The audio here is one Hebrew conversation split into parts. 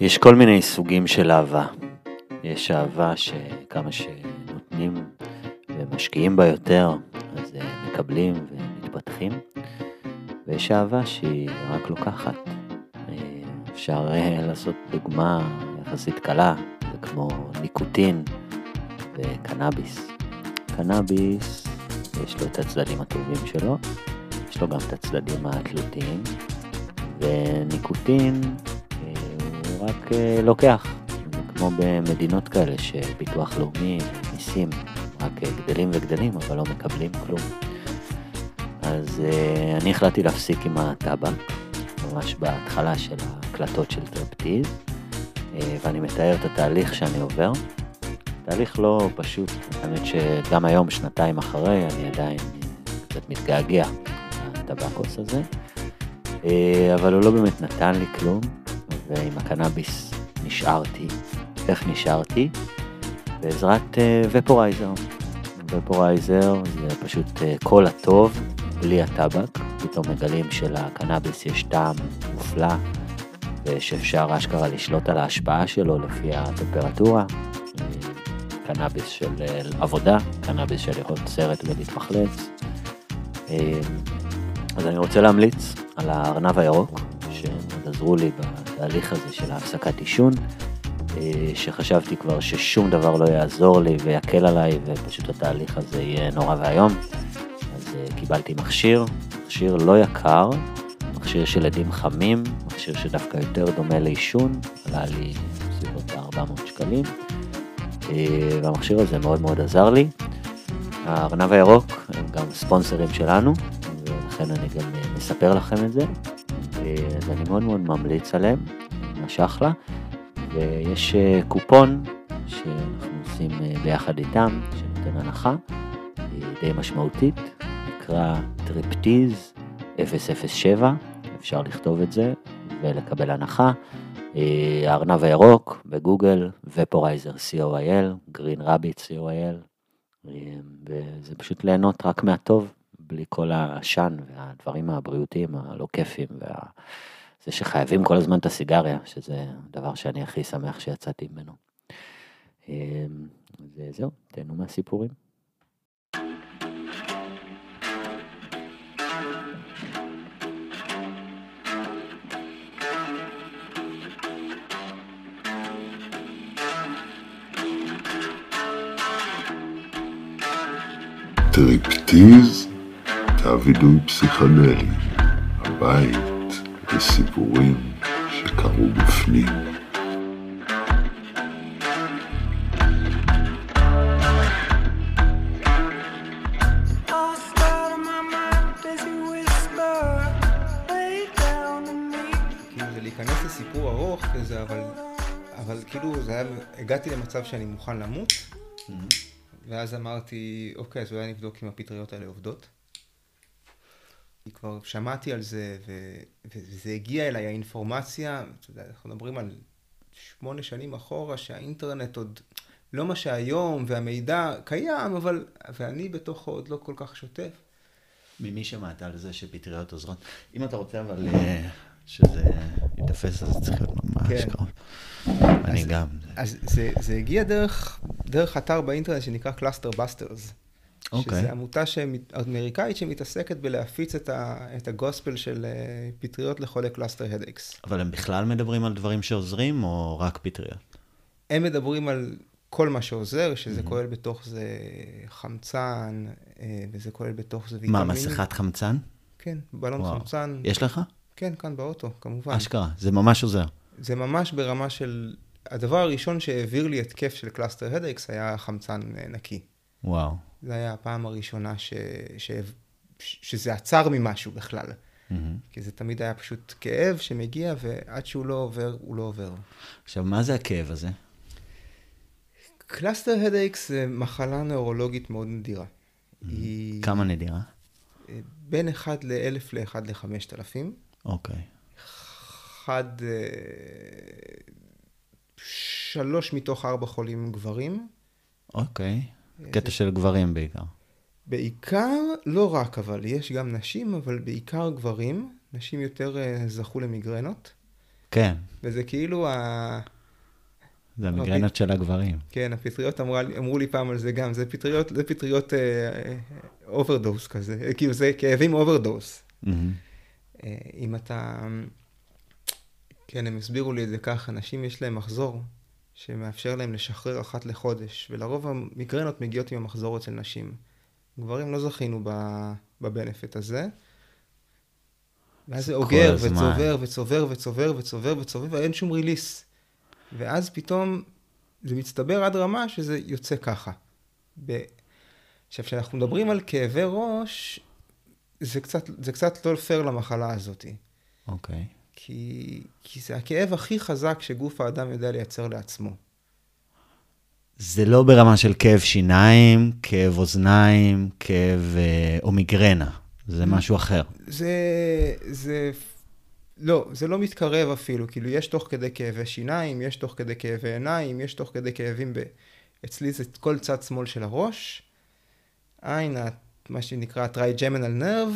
יש כל מיני סוגים של אהבה. יש אהבה שכמה שנותנים ומשקיעים בה יותר, אז מקבלים ומתפתחים. ויש אהבה שהיא רק לוקחת. אפשר לעשות דוגמה יחסית קלה, זה כמו ניקוטין וקנאביס. קנאביס, יש לו את הצדדים הטובים שלו, יש לו גם את הצדדים התלותיים, וניקוטין הוא רק לוקח, כמו במדינות כאלה שביטוח לאומי, מיסים, רק גדלים וגדלים, אבל לא מקבלים כלום. אז אני החלטתי להפסיק עם הטבק, ממש בהתחלה של הקלטות של טרפטיז, ואני מתאר את התהליך שאני עובר. תהליך לא פשוט, האמת שגם היום, שנתיים אחרי, אני עדיין קצת מתגעגע מהטבקוס הזה, אבל הוא לא באמת נתן לי כלום, ועם הקנאביס נשארתי. איך נשארתי? בעזרת ופורייזר. ופורייזר זה פשוט כל הטוב, בלי הטבק, פתאום מגלים שלקנאביס יש טעם מופלא, ושאפשר אשכרה לשלוט על ההשפעה שלו לפי הטמפרטורה, קנאביס של עבודה, קנאביס של לראות סרט ולהתמחלץ. אז אני רוצה להמליץ על הארנב הירוק, שעזרו לי בתהליך הזה של ההפסקת עישון, שחשבתי כבר ששום דבר לא יעזור לי ויקל עליי, ופשוט התהליך הזה יהיה נורא והיום. אז קיבלתי מכשיר לא יקר, מכשיר של עדים חמים, מכשיר שדווקא יותר דומה לעישון, עלה לי בסביבות 400 שקלים, והמכשיר הזה מאוד מאוד עזר לי. הארנב הירוק הם גם ספונסרים שלנו, ולכן אני גם מספר לכם את זה, אז אני מאוד מאוד ממליץ עליהם, משך לה, ויש קופון שאנחנו עושים ביחד איתם, שנותן הנחה, די משמעותית, נקרא טריפטיז 007, אפשר לכתוב את זה ולקבל הנחה, הארנב הירוק בגוגל, ופורייזר co.il, גרין רביט co.il, וזה פשוט ליהנות רק מהטוב, בלי כל השן והדברים הבריאותיים הלא כיפים, זה שחייבים כל הזמן את הסיגריה, שזה דבר שאני הכי שמח שיצאתי ממנו. וזהו, תהנו מהסיפורים. טריפטיז, תעבידוי פסיכדלי, הבית וסיפורים שקרו בפנים. כאילו זה להיכנס לסיפור ארוך כזה, אבל כאילו זה היה, הגעתי למצב שאני מוכן למות. ואז אמרתי, אוקיי, אז אולי נבדוק אם הפטריות האלה עובדות. כי כבר שמעתי על זה, וזה הגיע אליי, האינפורמציה, אתה יודע, אנחנו מדברים על 8 שנים אחורה, שהאינטרנט עוד לא מה שהיום, והמידע קיים, אבל, ואני בתוכו עוד לא כל כך שוטף. ממי שמעת על זה שפטריות עוזרות? אם אתה רוצה, אבל שזה יתפס, אז צריך להיות ממש קרוב. אני גם. אז זה הגיע דרך אתר באינטרנט שנקרא Cluster Busters. שזו עמותה אמריקאית שמתעסקת בלהפיץ את הגוספל של פטריות לחולי קלאסטר הדאקס. אבל הם בכלל מדברים על דברים שעוזרים או רק פטריות? הם מדברים על כל מה שעוזר, שזה כולל בתוך זה חמצן, וזה כולל בתוך זה ויטמינים. מה, מסכת חמצן? כן, בלון חמצן. יש לך? כן, כאן באוטו, כמובן. אשכרה, זה ממש עוזר. זה ממש ברמה של... הדבר הראשון שהעביר לי התקף של קלאסטר הדאקס היה חמצן נקי. וואו. זה היה הפעם הראשונה שזה עצר ממשהו בכלל. כי זה תמיד היה פשוט כאב שמגיע, ועד שהוא לא עובר, הוא לא עובר. עכשיו, מה זה הכאב הזה? קלאסטר הדאקס זה מחלה נאורולוגית מאוד נדירה. כמה נדירה? בין 1 ל-1000 ל-1 ל-5000. אוקיי. 3 מתוך 4 חולים גברים. אוקיי. קטע של גברים בעיקר. בעיקר, לא רק, אבל יש גם נשים, אבל בעיקר גברים. נשים יותר זכו למיגרנות. כן. וזה כאילו זה המיגרנות של הגברים. כן, הפטריות אמרו לי פעם על זה גם, זה פטריות אוברדוס כזה, כאילו זה כאבים אוברדוס. אם אתה, כן, הם הסבירו לי את זה כך, אנשים יש להם מחזור שמאפשר להם לשחרר אחת לחודש, ולרוב המיגרנות מגיעות עם המחזור אצל נשים. גברים לא זכינו בבנפט הזה, ואז זה אוגר וצובר וצובר וצובר וצובר וצובר, ואין שום ריליס. ואז פתאום זה מצטבר עד רמה שזה יוצא ככה. עכשיו, כשאנחנו מדברים על כאבי ראש, זה קצת לא פייר למחלה הזאת. אוקיי. כי זה הכאב הכי חזק שגוף האדם יודע לייצר לעצמו. זה לא ברמה של כאב שיניים, כאב אוזניים, כאב או מיגרנה. זה משהו אחר. זה לא, זה לא מתקרב אפילו, כאילו יש תוך כדי כאבי שיניים, יש תוך כדי כאבי עיניים, יש תוך כדי כאבים, אצלי זה כל צד שמאל של הראש, עין, מה שנקרא טרייג'מינל נרב.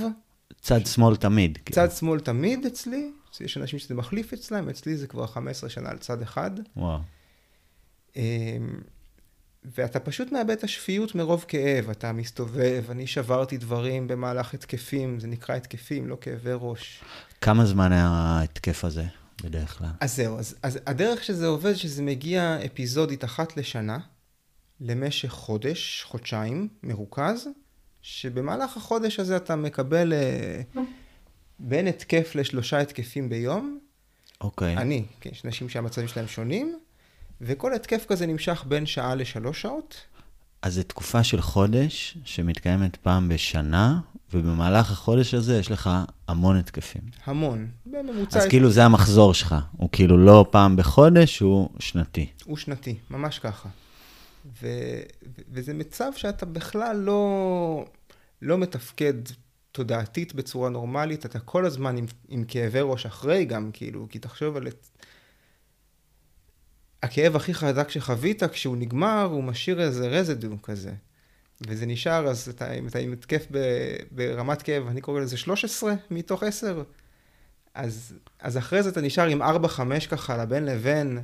צד שמאל תמיד. צד שמאל תמיד אצלי, יש אנשים שזה מחליף אצלם, אצלי זה כבר 15 שנה על צד אחד. וואו. ואתה פשוט מאבד את השפיות מרוב כאב, אתה מסתובב, אני שברתי דברים במהלך התקפים, זה נקרא התקפים, לא כאבי ראש. כמה זמן היה ההתקף הזה בדרך כלל? אז זהו, אז הדרך שזה עובד, שזה מגיע אפיזודית אחת לשנה, למשך חודש, חודשיים, מרוכז, שבמהלך החודש הזה אתה מקבל בין התקף ל3 התקפים ביום. אוקיי. אני, יש נשים שהמצבים שלהם שונים, וכל התקף כזה נמשך בין שעה ל3 שעות. אז זו תקופה של חודש שמתקיימת פעם בשנה, ובמהלך החודש הזה יש לך המון התקפים. המון. בממוצע. אז כאילו זה המחזור שלך. הוא כאילו לא פעם בחודש, הוא שנתי. הוא שנתי, ממש ככה. וזה מצב שאתה בכלל לא מתפקד תודעתית בצורה נורמלית. אתה כל הזמן עם כאבי ראש אחרי גם, כאילו, כי תחשוב על הכאב הכי חזק שחווית, כשהוא נגמר, הוא משאיר איזה רזדו כזה. וזה נשאר, אז אתה עם התקף ברמת כאב, אני קורא לזה 13 מתוך 10, אז אחרי זה אתה נשאר עם 4-5 ככה, לבין לבין.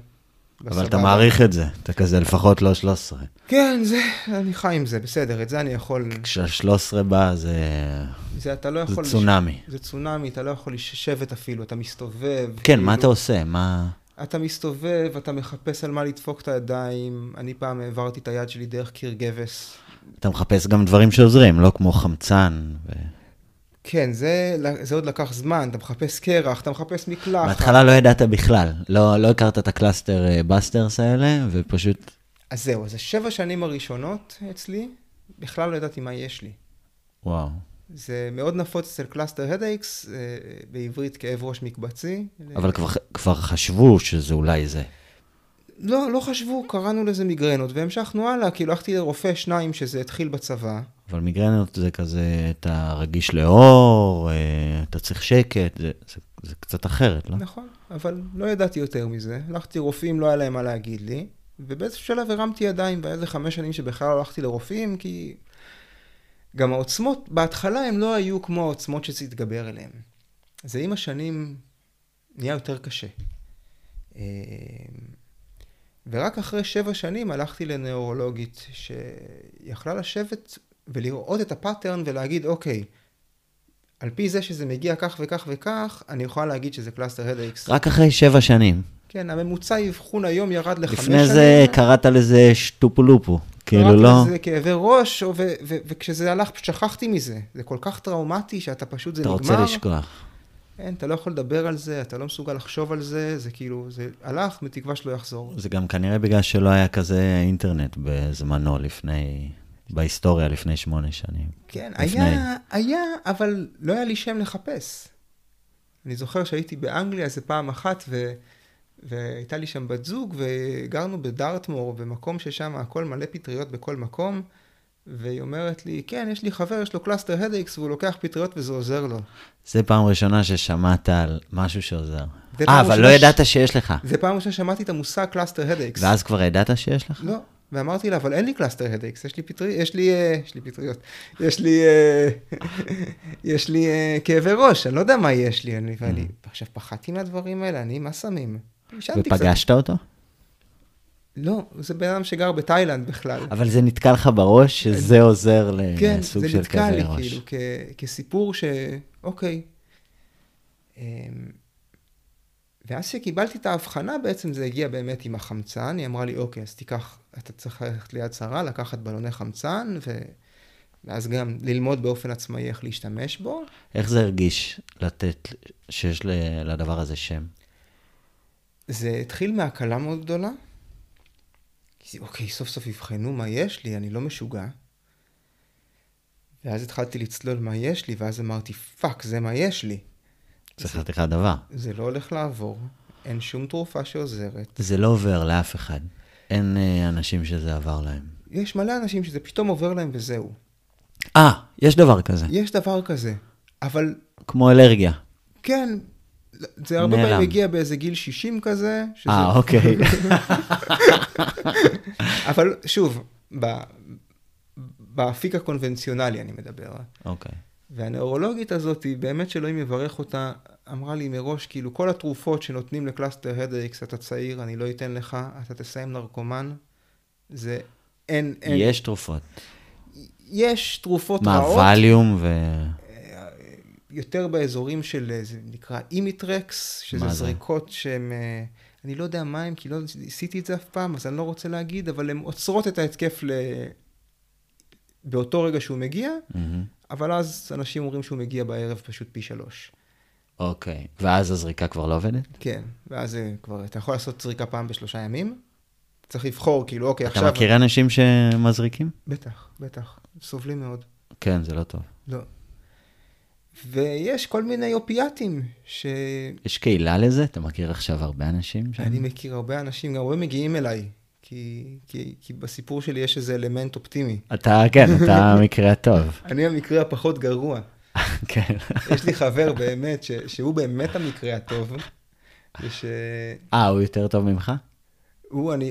אבל אתה מעריך את זה, אתה כזה לפחות לא 13. כן, אני חי עם זה, בסדר, את זה אני יכול. כשה-13 בא, זה צונאמי. זה צונאמי, אתה לא יכול לשבת אפילו, אתה מסתובב. כן, מה אתה עושה? אתה מסתובב, אתה מחפש על מה לדפוק את הידיים. אני פעם העברתי את היד שלי דרך קיר גבס. אתה מחפש גם דברים שעוזרים, לא כמו חמצן. כן, זה עוד לקח זמן. אתה מחפש קרח, אתה מחפש מקלחת. בהתחלה לא ידעת בכלל. לא הכרת את הקלאסטר בסטרס האלה, ופשוט אז זהו, אז 7 שנים הראשונות אצלי, בכלל לא ידעתי מה יש לי. וואו. זה מאוד נפוץ אצל קלאסטר הדאיקס, בעברית כאב ראש מקבצי. אבל כבר חשבו שזה אולי זה. לא חשבו, קראנו לזה מיגרנות, והמשכנו הלאה, כאילו הלכתי לרופא 2 שזה התחיל בצבא. אבל מיגרנות זה כזה, אתה רגיש לאור, אתה צריך שקט, זה קצת אחרת, לא? נכון, אבל לא ידעתי יותר מזה. הלכתי לרופאים, לא היה להם מה להגיד לי, ובאיזשהו שלב הרמתי ידיים, והיה זה 5 שנים שבכלל הלכתי לרופאים, כי גם העוצמות, בהתחלה הם לא היו כמו העוצמות שזה התגבר אליהם. זה עם השנים נהיה יותר קשה. ורק אחרי 7 שנים הלכתי לנאורולוגית שיכלה לשבת ולראות את הפאטרן ולהגיד, אוקיי, על פי זה שזה מגיע כך וכך וכך, אני יכולה להגיד שזה קלאסטר הדאיקס. רק אחרי 7 שנים. כן, הממוצע אבחון היום ירד ל5 שנים. לפני זה קראת לזה שטופולופו. קראת לזה כאבי ראש, וכשזה הלך, שכחתי מזה. זה כל כך טראומטי שאתה פשוט, זה נגמר. אתה רוצה לשכוח. אין, אתה לא יכול לדבר על זה, אתה לא מסוגל לחשוב על זה, זה כאילו, זה הלך, מתקווה שלא יחזור. זה גם כנראה בגלל שלא היה כזה אינטרנט בזמנו לפני, בהיסטוריה לפני 8 שנים. כן, היה, אבל לא היה לי שם לחפש. אני זוכר שהייתי באנגליה איזה פעם אחת, והייתה לי שם בת זוג, וגרנו בדארטמור, במקום ששם הכל מלא פטריות בכל מקום, והיא אומרת לי, כן, יש לי חבר, יש לו קלאסטר הדאיקס, והוא לוקח פטריות וזה עוזר לו. זה פעם ראשונה ששמעת על משהו שעוזר. אבל לא ידעת שיש לך. זה פעם ראשונה ששמעתי את המושג קלאסטר הדאיקס. ואז כבר ידעת שיש לך? לא, ואמרתי לה, אבל אין לי קלאסטר הדקס, יש לי כאבי ראש, אני לא יודע מה יש לי, ואני עכשיו פחדתי מהדברים האלה, אני מה שמים? ופגשת אותו? לא, זה בן אדם שגר בתאילנד בכלל. אבל זה נתקע לך בראש, שזה עוזר לסוג של כאבי ראש. כן, זה נתקע לי כאילו, כסיפור אוקיי. ואז שקיבלתי את ההבחנה, בעצם זה הגיע באמת עם החמצן, היא אמרה לי, אוקיי, אז תיקח, אתה צריך ללכת ליד שרה, לקחת בלוני חמצן, ואז גם ללמוד באופן עצמאי איך להשתמש בו. איך זה הרגיש לתת, שיש לדבר הזה שם? זה התחיל מהקלה מאוד גדולה. אוקיי, סוף סוף יבחנו מה יש לי, אני לא משוגע. ואז התחלתי לצלול מה יש לי, ואז אמרתי, פאק, זה מה יש לי. צריך לתת לך דבר. זה לא הולך לעבור. אין שום תרופה שעוזרת. זה לא עובר לאף אחד. אין אנשים שזה עבר להם. יש מלא אנשים שזה פתאום עובר להם וזהו. יש דבר כזה. יש דבר כזה. אבל... כמו אלרגיה. כן. זה הרבה פעמים הגיע באיזה גיל 60 כזה. אוקיי. אבל שוב, באפיק הקונבנציונלי אני מדבר. אוקיי. והנאורולוגית הזאת, באמת שלא אם יברך אותה, אמרה לי מראש, כאילו, כל התרופות שנותנים לקלאסטר הדריקס, אתה צעיר, אני לא אתן לך, אתה תסיים נרקומן, זה אין. יש תרופות. יש תרופות רעות. מה, ווליום ו... יותר באזורים של, זה נקרא אימיטרקס, שזה זריקות שהן, אני לא יודע מה הן, כי לא עשיתי את זה אף פעם, אז אני לא רוצה להגיד, אבל הן עוצרות את ההתקף באותו רגע שהוא מגיע, אבל אז אנשים אומרים שהוא מגיע בערב פשוט פי 3. אוקיי, ואז הזריקה כבר לא עובדת? כן, ואז כבר, אתה יכול לעשות זריקה פעם ב3 ימים, צריך לבחור, כאילו, אוקיי, עכשיו... אתה מכיר אנשים שמזריקים? בטח, סובלים מאוד. כן, זה לא טוב. לא. ויש כל מיני אופיאטים ש... יש קהילה לזה? אתה מכיר עכשיו הרבה אנשים? אני מכיר הרבה אנשים, גם הרבה מגיעים אליי. כי בסיפור שלי יש איזה אלמנט אופטימי. אתה המקרה הטוב. אני המקרה הפחות גרוע. כן. יש לי חבר באמת, שהוא באמת המקרה הטוב. הוא יותר טוב ממך?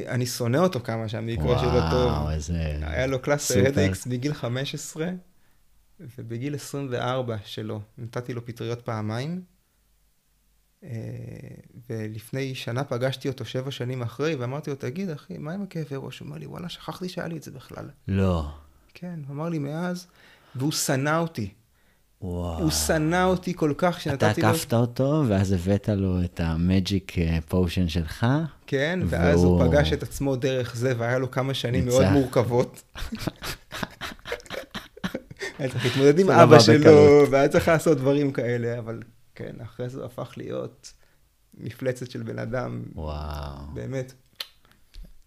אני שונא אותו כמה שהמקרה שלו טוב. וואו, איזה... היה לו קלאסטר הדקס בגיל 15, ובגיל 24 שלו נתתי לו פטריות פעמיים, ולפני שנה פגשתי אותו 7 שנים אחרי, ואמרתי לו, תגיד אחי, מה עם הכאבי ראש? הוא אמר לי, וואלה, שכחתי שהיה לי את זה בכלל. לא. כן, הוא אמר לי מאז, והוא שנא אותי. וואו. הוא שנא אותי כל כך שנתתי לו... אתה עקפת אותו, ואז הבאת לו את המג'יק פושן שלך. כן, ואז הוא פגש את עצמו דרך זה, והיה לו כמה שנים מאוד מורכבות. היה צריך להתמודד עם אבא שלו, והיה צריך לעשות דברים כאלה, אבל... כן, אחרי זה הפך להיות מפלצת של בן אדם. וואו. באמת.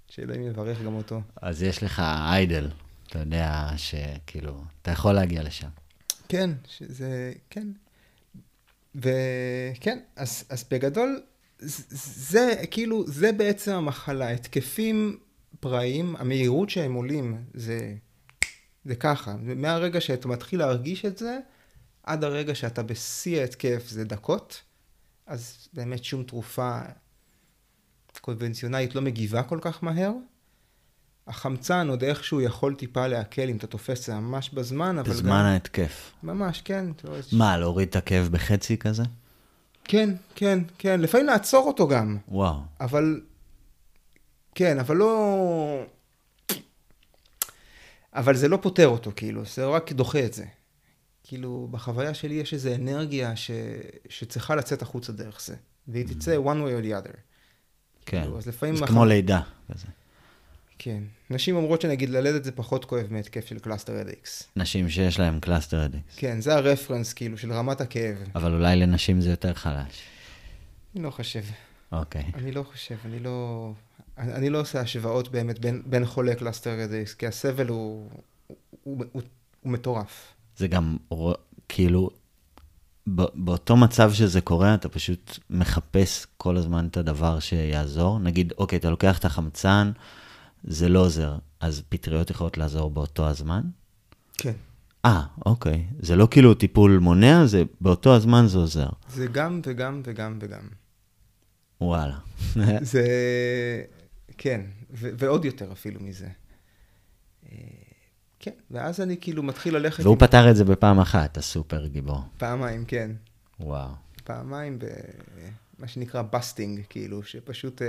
שאלוהים יברך גם אותו. אז יש לך איידל, אתה יודע שכאילו, אתה יכול להגיע לשם. כן, שזה, כן. וכן, אז בגדול, זה כאילו, זה בעצם המחלה. התקפים פרעים, המהירות שהם עולים, זה ככה. מהרגע שאתה מתחיל להרגיש את זה, עד הרגע שאתה בשיא ההתקף זה דקות, אז באמת שום תרופה קונבנציונלית לא מגיבה כל כך מהר. החמצן עוד איכשהו יכול טיפה להקל אם אתה תופס זה ממש בזמן, אבל גם... בזמן ההתקף. ממש, כן. מה, להוריד את הכאב בחצי כזה? כן. לפעמים לעצור אותו גם. וואו. אבל... כן, אבל לא... אבל זה לא פותר אותו, כאילו. זה רק דוחה את זה. כאילו, בחוויה שלי יש איזו אנרגיה שצריכה לצאת החוצה דרך זה. והיא תצא one way or the other. כן, זה כמו לידה. כן. נשים אומרות שנגיד ללדת זה פחות כואב מהתקף של קלאסטר הדקס. נשים שיש להם קלאסטר הדקס. כן, זה הרפרנס כאילו של רמת הכאב. אבל אולי לנשים זה יותר חלש. אני לא חושב. אוקיי. אני לא עושה השוואות באמת בין חולה קלאסטר הדקס, כי הסבל הוא מטורף. זה גם, כאילו, באותו מצב שזה קורה, אתה פשוט מחפש כל הזמן את הדבר שיעזור. נגיד, אוקיי, אתה לוקח את החמצן, זה לא עוזר, אז פטריות יכולות לעזור באותו הזמן? כן. אוקיי. זה לא כאילו טיפול מונע, זה באותו הזמן זה עוזר. זה גם וגם. וואלה. זה, כן, ועוד יותר אפילו מזה. כן, ואז אני כאילו מתחיל ללכת... והוא פתר את זה בפעם אחת, הסופר גיבור. פעמיים, כן. וואו. פעמיים במה שנקרא בסטינג, כאילו, שפשוט,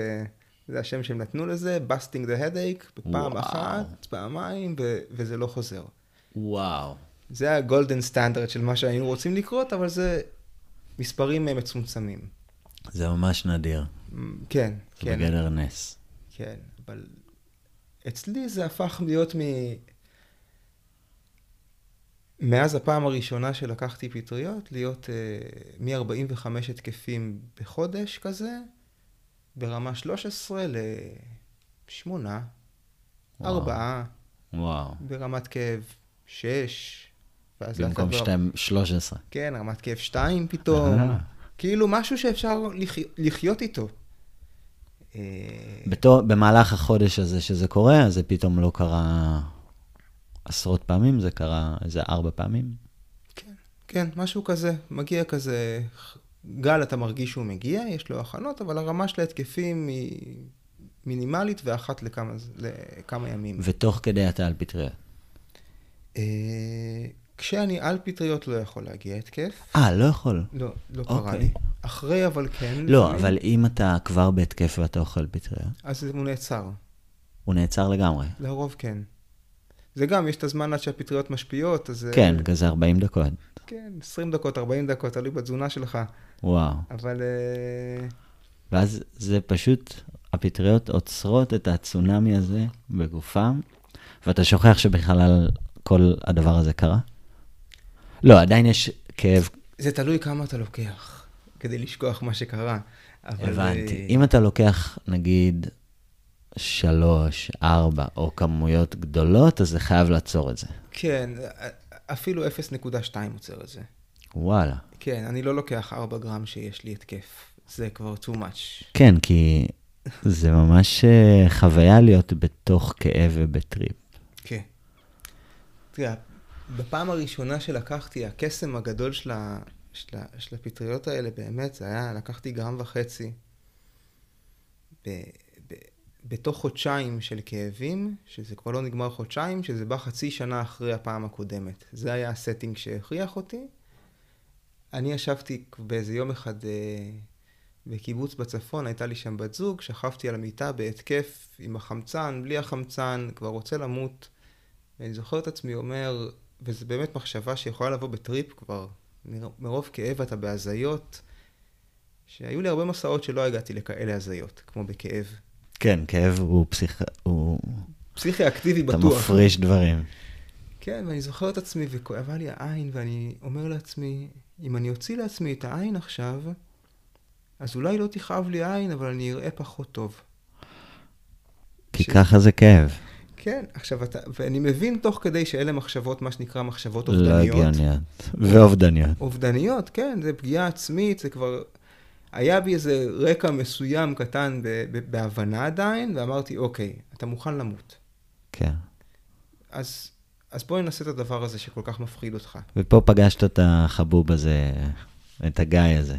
זה השם שהם נתנו לזה, בסטינג דה הדייק, בפעם אחת, פעמיים, וזה לא חוזר. וואו. זה הגולדן סטנדרד של מה שהיינו רוצים לקרות, אבל זה מספרים מצומצמים. זה ממש נדיר. כן, כן. זה בגדר נס. כן, אבל אצלי זה הפך להיות מאז הפעם הראשונה שלקחתי פטריות, להיות מ-45 התקפים בחודש כזה, ברמה 13 ל-8, 4, ברמת כאב 6, במקום 13. כן, רמת כאב 2 פתאום, כאילו משהו שאפשר לחיות איתו. במהלך החודש הזה שזה קורה, זה פתאום לא קרה עשרות פעמים, זה קרה איזה 4 פעמים. כן, כן, משהו כזה, מגיע כזה, גל אתה מרגיש שהוא מגיע, יש לו הכנות, אבל הרמה של ההתקפים היא מינימלית ואחת לכמה ימים. ותוך כדי אתה על פטריות? כשאני על פטריות לא יכול להגיע התקף. לא יכול? לא, לא קרה לי. אחרי אבל כן. לא, אבל אם אתה כבר בהתקף ואתה אוכל פטריות? אז הוא נעצר. הוא נעצר לגמרי? לרוב כן. זה גם, יש את הזמן עד שהפטריות משפיעות, אז... כן, כזה 40 דקות. כן, 20 דקות, 40 דקות, עלוי בתזונה שלך. וואו. אבל... ואז זה פשוט, הפטריות עוצרות את הצונמי הזה בגופם, ואתה שוכח שבכלל כל הדבר הזה קרה? לא, עדיין יש כאב... זה תלוי כמה אתה לוקח, כדי לשכוח מה שקרה. הבנתי. אם אתה לוקח, נגיד... 3, 4, או כמויות גדולות, אז זה חייב לעצור את זה. כן, אפילו 0.2 עוצר את זה. וואלה. כן, אני לא לוקח 4 גרם שיש לי התקף. זה כבר too much. כן, כי זה ממש חוויה להיות בתוך כאב ובטריפ. כן. תראה, בפעם הראשונה שלקחתי, הקסם הגדול של הפטריות האלה, באמת, זה היה, לקחתי 1.5 גרם בתוך חודשיים של כאבים, שזה כבר לא נגמר חודשיים, שזה בא חצי שנה אחרי הפעם הקודמת. זה היה הסטינג שהכריח אותי. אני ישבתי באיזה יום אחד בקיבוץ בצפון, הייתה לי שם בת זוג, שכבתי על המיטה בהתקף עם החמצן, בלי החמצן, כבר רוצה למות. ואני זוכר את עצמי אומר, וזו באמת מחשבה שיכולה לבוא בטריפ כבר, מרוב כאב אתה בהזיות, שהיו לי הרבה מסעות שלא הגעתי לכאלה הזיות, כמו בכאב. כן, כאב הוא פסיכי אקטיבי בטוח. אתה מפריש דברים. כן, ואני זוכר את עצמי וכואבה לי העין, ואני אומר לעצמי, אם אני אוציא לעצמי את העין עכשיו, אז אולי לא תכאב לי העין, אבל אני אראה פחות טוב. כי ככה זה כאב. כן, עכשיו אתה, ואני מבין תוך כדי שאלה מחשבות, מה שנקרא מחשבות אובדניות. לא הגיוניות, ואובדניות. אובדניות, כן, זה פגיעה עצמית, זה כבר... היה בי איזה רקע מסוים קטן בהבנה עדיין, ואמרתי, אוקיי, אתה מוכן למות. כן. אז בוא ננסה את הדבר הזה שכל כך מפחיד אותך. ופה פגשת את החבוב הזה, את הגיא הזה.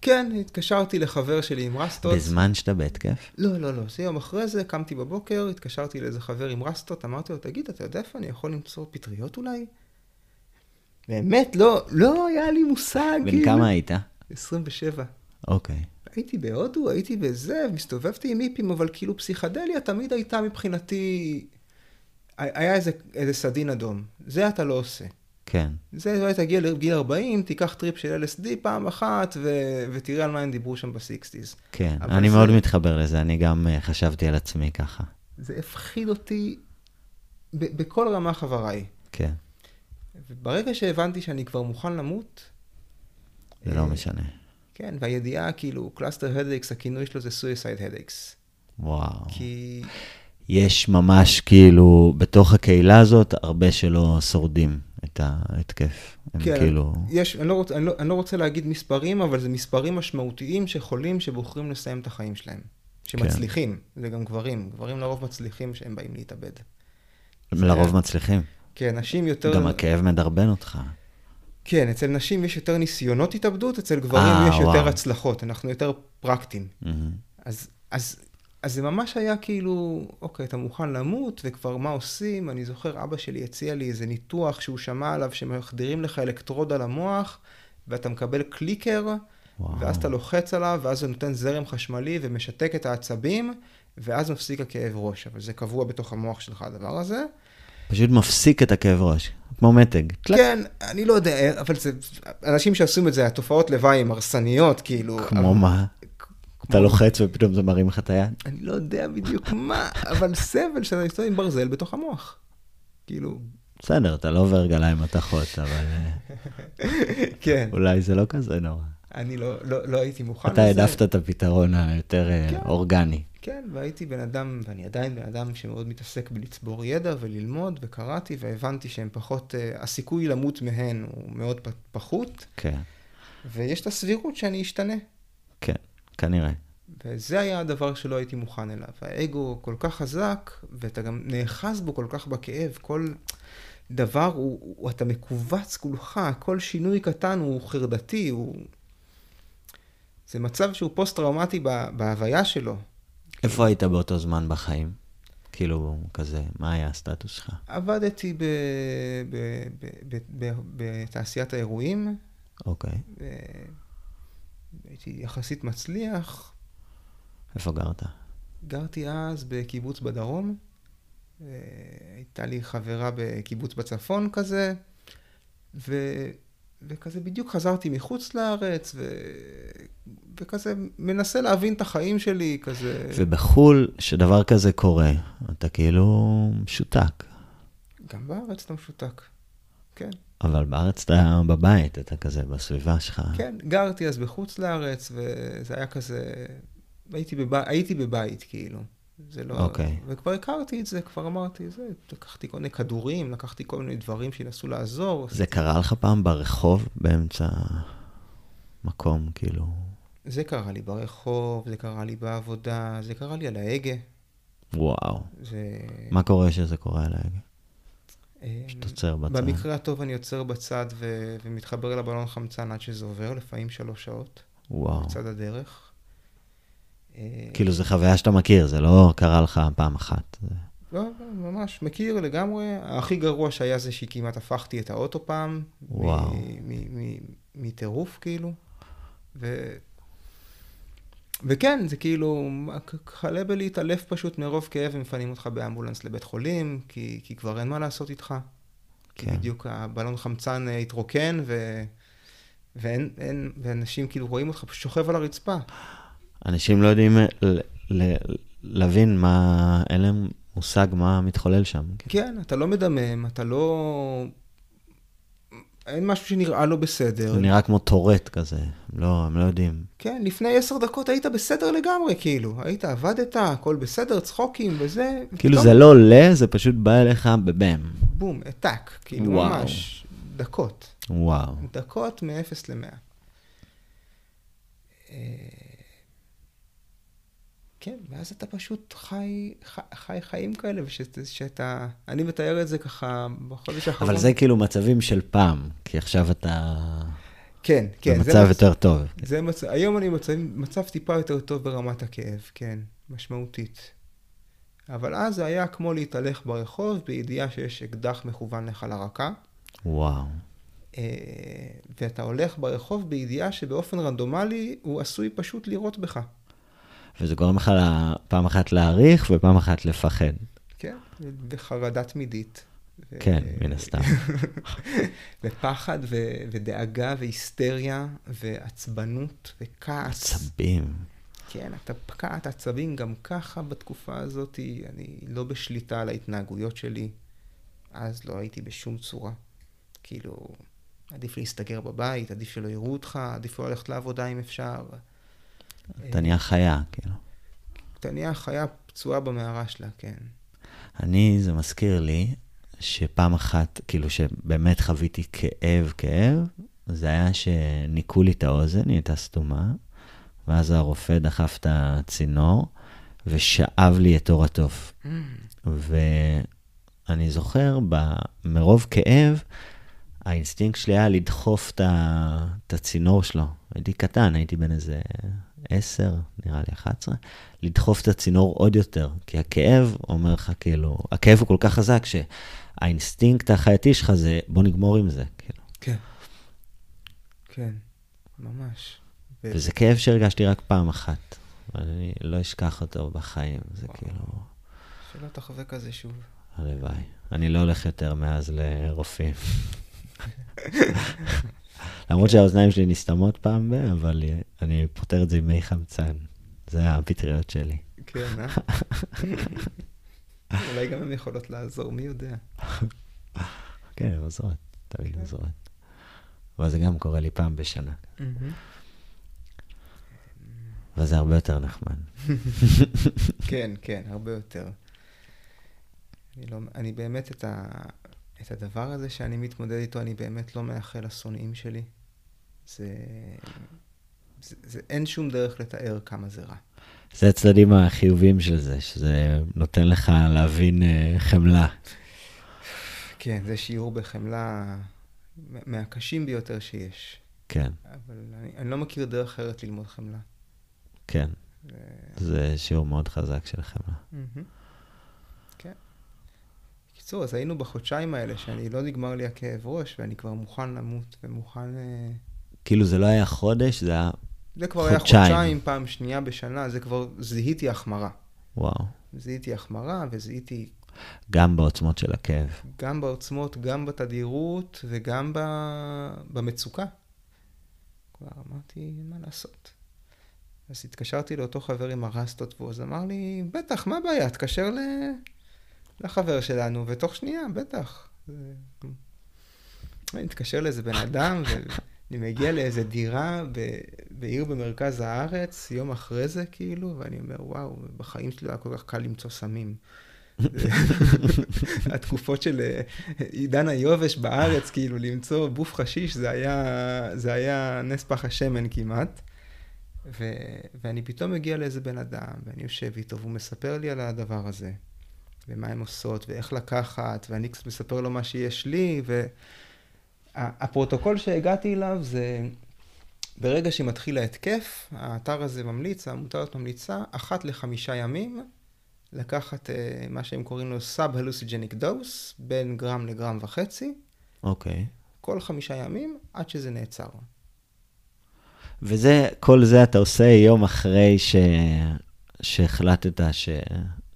כן, התקשרתי לחבר שלי עם רסטות. בזמן שאתה בהתקף? לא, לא, לא. זה יום אחרי זה, קמתי בבוקר, התקשרתי לאיזה חבר עם רסטות, אמרתי לו, תגיד, אתה יודע איפה אני יכול למצוא פטריות אולי? באמת, לא היה לי מושג. בן כמה היית? 27. אוקיי. הייתי בהודו, הייתי בזה, מסתובבתי עם היפים, אבל כאילו פסיכדליה תמיד הייתה מבחינתי, היה איזה סדין אדום. זה אתה לא עושה. כן. זה אולי תגיע לגיל 40, תיקח טריפ של LSD פעם אחת, ותראה על מה הם דיברו שם ב-60s. כן, אני מאוד מתחבר לזה, אני גם חשבתי על עצמי ככה. זה הפחיד אותי בכל רמה חבריי. כן. וברגע שהבנתי שאני כבר מוכן למות, זה לא משנה. כן, והידיעה, כאילו, cluster headaches, הכינוי שלו זה suicide headaches. וואו. כי... יש ממש, כאילו, בתוך הקהילה הזאת, הרבה שלא שורדים את ההתקף. כן, כאילו... יש, אני לא רוצה להגיד מספרים, אבל זה מספרים משמעותיים שחולים שבוחרים לסיים את החיים שלהם. שמצליחים, כן. זה גם גברים. גברים לרוב מצליחים שהם באים להתאבד. לרוב זה... מצליחים. כן, נשים יותר... גם הכאב מדרבן אותך. כן, אצל נשים יש יותר ניסיונות התאבדות, אצל גברים יש יותר הצלחות, אנחנו יותר פרקטיים. אז אז זה ממש היה כאילו, אוקיי, אתה מוכן למות, וכבר מה עושים? אני זוכר, אבא שלי הציע לי איזה ניתוח שהוא שמע עליו, שמחדירים לך אלקטרודה למוח, ואתה מקבל קליקר, וואו. ואז אתה לוחץ עליו, ואז הוא נותן זרם חשמלי, ומשתק את העצבים, ואז מפסיק הכאב ראש. אבל זה קבוע בתוך המוח שלך, הדבר הזה. פשוט מפסיק את הכאב ראש, כמו מתג. כן, אני לא יודע, אבל זה, אנשים שעושים את זה, התופעות לוואי הן הרסניות, כאילו. כמו אבל... מה? אתה לוחץ ופתאום זה מרים לך את היד? אני לא יודע בדיוק מה, אבל סבל שאתה מסתובב עם ברזל בתוך המוח. כאילו... בסדר, אתה לא עובר גליים מתחות, אבל... כן. אולי זה לא כזה נורא. אני לא הייתי מוכן לזה. אתה העדפת את הפתרון היותר אורגני. כן, והייתי בן אדם, ואני עדיין בן אדם שמאוד מתעסק בלצבור ידע וללמוד, וקראתי והבנתי שהם פחות... הסיכוי למות מהן הוא מאוד פחות. כן. ויש את הסבירות שאני אשתנה. כן. כנראה. וזה היה הדבר שלא הייתי מוכן אליו. האגו כל כך חזק, ואתה גם נאחז בו כל כך בכאב. כל דבר, אתה מקובץ כולך. כל שינוי קטן הוא חרדתי. זה מצב שהוא פוסט-טראומטי בהוויה שלו. איפה היית באותו זמן בחיים? כאילו כזה, מה היה הסטטוס שלך? עבדתי בתעשיית האירועים. אוקיי. הייתי יחסית מצליח. איפה גרת? גרתי אז בקיבוץ בדרום. הייתה לי חברה בקיבוץ בצפון כזה. וכזה בדיוק חזרתי מחוץ לארץ, וכזה מנסה להבין את החיים שלי, כזה... ובחול, שדבר כזה קורה, אתה כאילו משותק. גם בארץ אתה משותק, כן. אבל בארץ אתה בבית, אתה כזה בסביבה שלך. כן, גרתי אז בחוץ לארץ, וזה היה כזה, הייתי בבית כאילו. זה לא... אוקיי. וכבר הכרתי את זה, כבר אמרתי, זה, לקחתי כל מיני כדורים, לקחתי כל מיני דברים שינסו לעזור. זה קרה לך פעם ברחוב, באמצע מקום, כאילו? זה קרה לי ברחוב, זה קרה לי בעבודה, זה קרה לי על ההגה. וואו. זה... מה קורה שזה קורה על ההגה? שתוצר בצד. במקרה הטוב אני יוצר בצד ומתחבר לבלון חמצן עד שזה עובר, לפעמים 3 שעות. וואו. בצד הדרך. כאילו זה חוויה שאתה מכיר, זה לא קרה לך פעם אחת. לא, ממש, מכיר לגמרי. הכי גרוע שהיה זה שכמעט הפכתי את האוטו פעם. וואו. מטירוף כאילו. וכן, זה כאילו, חלה בלי להתעלף פשוט מרוב כאב, ומפנים אותך באמבולנס לבית חולים, כי כבר אין מה לעשות איתך. כן. כי בדיוק הבלון חמצן התרוקן, ואנשים כאילו רואים אותך, פשוט שוכב על הרצפה. אנשים לא יודעים להבין מה, אין להם מושג מה מתחולל שם. כן, אתה לא מדמם, אתה לא... אין משהו שנראה לו בסדר. הוא נראה כמו תורט כזה, לא, הם לא יודעים. כן, לפני 10 דקות היית בסדר לגמרי, כאילו. היית, עבדת, הכל בסדר, צחוקים וזה. כאילו זה לא עולה, זה פשוט בא אליך בבם. בום, עתק, כאילו ממש. דקות. וואו. דקות מ-0 ל-100. כן, ואז אתה פשוט חי חיים כאלה, ושאתה, אני מתאר את זה ככה בחודש האחרון. אבל זה כאילו מצבים של פעם, כי עכשיו אתה... כן, כן. במצב יותר טוב. היום אני מצב טיפה יותר טוב ברמת הכאב, כן, משמעותית. אבל אז זה היה כמו להתהלך ברחוב, בידיעה שיש אקדח מכוון לך לרקה. וואו. ואתה הולך ברחוב בידיעה שבאופן רנדומלי, הוא עשוי פשוט לירות בך. וזה גורם לך פעם אחת להעריך, ופעם אחת לפחד. כן, וחרדה תמידית. כן, מן הסתם. ופחד, ודאגה, והיסטריה, ועצבנות, וכעס. עצבים. כן, אתה פקעת עצבים גם ככה בתקופה הזאת. אני לא בשליטה על ההתנהגויות שלי. אז לא הייתי בשום צורה. כאילו, עדיף להסתגר בבית, עדיף שלא יראו אותך, עדיף לא ללכת לעבודה אם אפשר. אתה נהיה חיה, כאילו. אתה נהיה חיה פצועה במערה שלה, כן. זה מזכיר לי שפעם אחת, כאילו שבאמת חוויתי כאב, זה היה שניקו לי את האוזן, היא הייתה סתומה, ואז הרופא דחף את הצינור, ושאב לי את אור התוף. ואני זוכר, מרוב כאב, האינסטינקט שלי היה לדחוף את הצינור שלו, הייתי קטן, הייתי בין איזה 10, נראה לי 11, לדחוף את הצינור עוד יותר, כי הכאב אומר לך כאילו, הכאב הוא כל כך חזק שהאינסטינקט החייתי שלך זה, בוא נגמור עם זה, כאילו. כן, כן, ממש. וזה כאב שהרגשתי רק פעם אחת, ואני לא אשכח אותו בחיים, זה כאילו... שלא תחווה כזה שוב. הלוואי, אני לא הולך יותר מאז לרופאים. למרות שהאוזניים שלי נסתמות פעם, אבל אני פותר את זה עם מי חמצן. זה הפטריות שלי. כן, אולי גם הן יכולות לעזור, מי יודע. כן, הן עוזרות, תמיד עוזרות. אבל זה גם קורה לי פעם בשנה. וזה הרבה יותר נחמן. כן, כן, הרבה יותר. אני באמת את הדבר הזה שאני מתמודד איתו, אני באמת לא מאחל הסונאים שלי. זה אין שום דרך לתאר כמה זה רע. זה הצדדים החיובים של זה, שזה נותן לך להבין חמלה. כן, זה שיעור בחמלה מהקשים ביותר שיש. כן. אבל אני לא מכיר דרך אחרת ללמוד חמלה. כן. זה שיעור מאוד חזק של חמלה. בקיצור, אז היינו בחודשיים האלה שאני לא נגמר לי הכאב ראש, ואני כבר מוכן למות ומוכן... כאילו זה לא היה חודש, זה היה חודשיים. זה כבר היה חודשיים, פעם שנייה בשנה, זה כבר זיהיתי החמרה. וואו. זיהיתי החמרה וזיהיתי... גם בעוצמות של הכאב. גם בעוצמות, גם בתדירות וגם במצוקה. כבר אמרתי, מה לעשות? אז התקשרתי לאותו חבר עם הרסטות, והוא אמר לי, בטח, מה הבעיה? תקשר ל... לחבר שלנו, ותוך שנייה, בטח. אני מתקשר לאיזה בן אדם, ואני מגיע לאיזה דירה בעיר במרכז הארץ, יום אחרי זה כאילו, ואני אומר, וואו, בחיים שלי היה כל כך קל למצוא סמים. התקופות של עידן היובש בארץ, כאילו, למצוא בוף חשיש, זה היה נס פח השמן כמעט. ואני פתאום מגיע לאיזה בן אדם, ואני יושב איתו, והוא מספר לי על הדבר הזה. ומה הן עושות, ואיך לקחת, ואני מספר לו מה שיש לי, והפרוטוקול שהגעתי אליו זה, ברגע שמתחיל ההתקף, האתר הזה ממליץ, העמותה הזאת ממליצה, 1 ל-5 ימים, לקחת מה שהם קוראים לו sub-hallucinogenic dose, בין 1 ל 1.5 גרם. אוקיי. כל 5 ימים, עד שזה נעצר. וזה, כל זה אתה עושה יום אחרי שהחלטת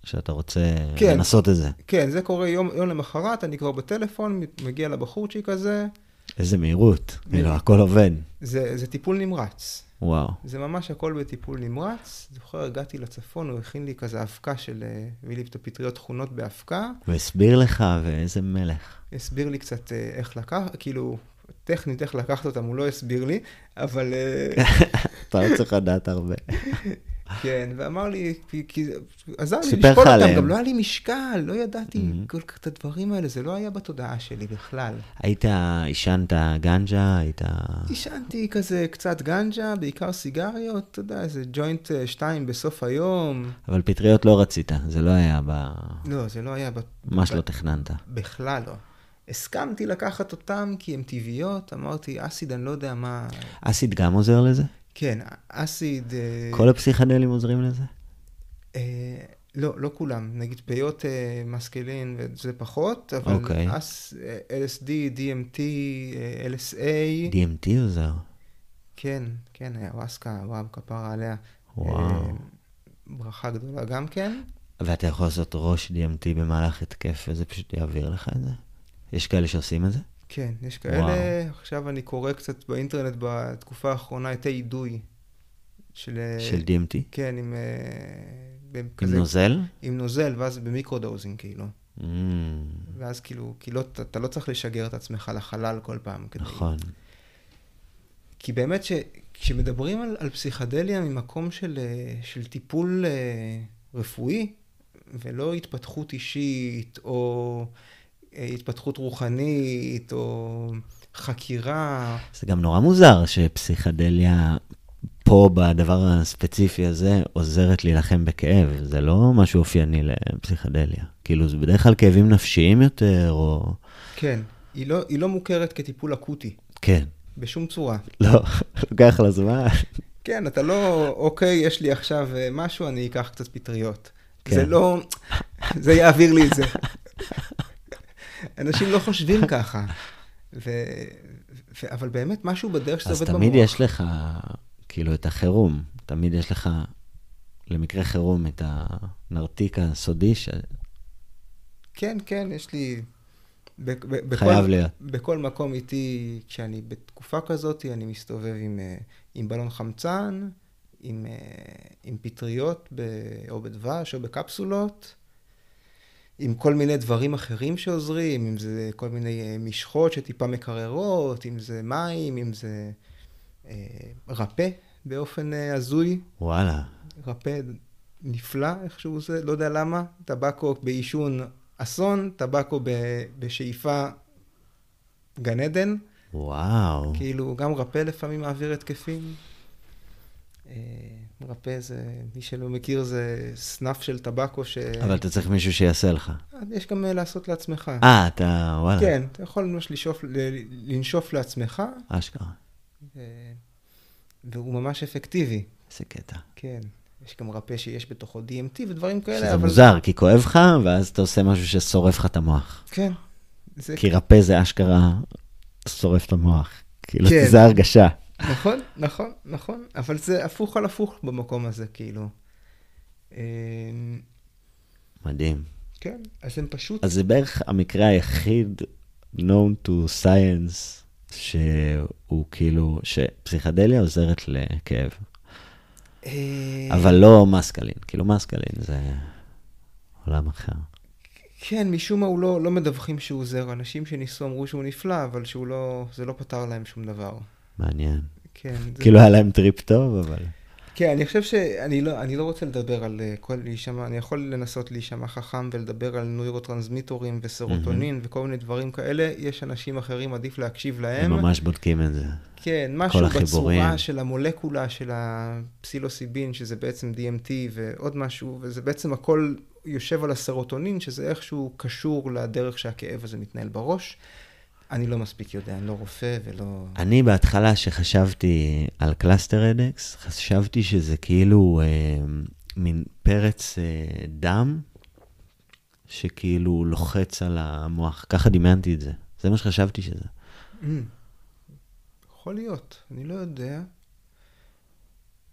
שאתה רוצה לנסות את זה. כן, זה קורה יום למחרת, אני כבר בטלפון, מגיע לבחורצ'יק הזה. איזה מהירות, הכל עובד. זה טיפול נמרץ. וואו. זה ממש הכל בטיפול נמרץ. זוכר, הגעתי לצפון, הוא הכין לי כזה אבקה של, הביא לי פטריות תכונות באבקה. והסביר לך, ואיזה מלך. הסביר לי קצת איך לקחת, כאילו, טכנית איך לקחת אותם, הוא לא הסביר לי, אבל... אתה לא צריך לדעת הרבה. כן, ואמר לי, עזר לי לשקול אותם, גם לא היה לי משקל, לא ידעתי כל כך את הדברים האלה, זה לא היה בתודעה שלי בכלל. היית, עישנת גנג'ה, היית... עישנתי כזה קצת גנג'ה, בעיקר סיגריות, אתה יודע, איזה ג'וינט 2 בסוף היום. אבל פטריות לא רצית, זה לא היה ב... לא, זה לא היה ב... מה שלא תכננת. בכלל לא. הסכמתי לקחת אותם כי הן טבעיות, אמרתי, אסיד, אני לא יודע מה... אסיד גם עוזר לזה? כן, אסיד... כל הפסיכדלים עוזרים לזה? לא, לא כולם. נגיד פיות מסקלין וזה פחות, אבל LSD, DMT, LSA... DMT עוזר? כן, כן, האווסקה, וואו, כפרה עליה. וואו. ברכה גדולה גם כן. ואתה יכול לעשות ראש DMT במהלך התקף, וזה פשוט יעביר לך את זה? יש כאלה שעושים את זה? כן, יש כאלה. וואו. עכשיו אני קורא קצת באינטרנט בתקופה האחרונה את העידוי. של DMT? כן, עם... כזה, נוזל? עם נוזל, ואז במיקרודוזינג כאילו. ואז כאילו אתה לא צריך לשגר את עצמך לחלל כל פעם. כדי. נכון. כי באמת כשמדברים על פסיכדליה ממקום של טיפול רפואי, ולא התפתחות אישית או... התפתחות רוחנית או חקירה. זה גם נורא מוזר שפסיכדליה פה בדבר הספציפי הזה עוזרת להילחם בכאב. זה לא משהו אופייני לפסיכדליה. כאילו זה בדרך כלל כאבים נפשיים יותר או... כן, היא לא מוכרת כטיפול אקוטי. כן. בשום צורה. לא, לוקח לה זמן. כן, אתה לא, אוקיי, יש לי עכשיו משהו, אני אקח קצת פטריות. זה לא, זה יעביר לי את זה. אנשים לא חושבים ככה. אבל באמת משהו בדרך שזה עובד במוח. אז תמיד יש לך, כאילו, את החירום. תמיד יש לך, למקרה חירום, את הנרתיק הסודי. כן, כן, יש לי... חייב להיות. בכל מקום איתי, כשאני בתקופה כזאת, אני מסתובב עם בלון חמצן, עם פטריות או בדבש או בקפסולות, עם כל מיני דברים אחרים שעוזרים, אם זה כל מיני משחות שטיפה מקררות, אם זה מים, אם זה רפה באופן הזוי. וואלה. רפה נפלא, איכשהו זה, לא יודע למה. טבקו בעישון אסון, טבקו בשאיפה גן עדן. וואו. כאילו גם רפה לפעמים מעביר התקפים. רפה זה, מי שלא מכיר, זה סנף של טבקו ש... אבל אתה צריך מישהו שיעשה לך. יש גם לעשות לעצמך. אתה, וואלה. כן, אתה יכול ממש לנשוף לעצמך. אשכרה. והוא ממש אפקטיבי. זה קטע. כן. יש גם רפה שיש בתוכו DMT ודברים כאלה. שזה אבל... מוזר, כי כואב לך, ואז אתה עושה משהו ששורף לך את המוח. כן. זה... כי רפה זה אשכרה שורף את המוח. כאילו, כן. זה הרגשה. נכון, נכון, נכון. אבל זה הפוך על הפוך במקום הזה, כאילו. מדהים. כן, אז הם פשוט... אז זה בערך המקרה היחיד known to science, שהוא כאילו, שפסיכדליה עוזרת לכאב. אבל לא מסקלין, כאילו מסקלין זה עולם אחר. כן, משום מה הוא לא מדווחים שהוא עוזר. אנשים שניסו אמרו שהוא נפלא, אבל זה לא פתר להם שום דבר. מעניין. כאילו היה להם טריפ טוב, אבל... כן, אני חושב שאני לא רוצה לדבר על כל להישמע, אני יכול לנסות להישמע חכם ולדבר על נוירוטרנסמיטורים וסרוטונין וכל מיני דברים כאלה. יש אנשים אחרים, עדיף להקשיב להם. הם ממש בודקים את זה. כן, משהו בצורה של המולקולה של הפסילוסיבין, שזה בעצם DMT ועוד משהו, וזה בעצם הכל יושב על הסרוטונין, שזה איכשהו קשור לדרך שהכאב הזה מתנהל בראש. אני לא מספיק יודע, אני לא רופא ולא... אני בהתחלה שחשבתי על קלאסטר אדקס, חשבתי שזה כאילו מין פרץ דם, שכאילו לוחץ על המוח. ככה דימנתי את זה. זה מה שחשבתי שזה. יכול להיות, אני לא יודע.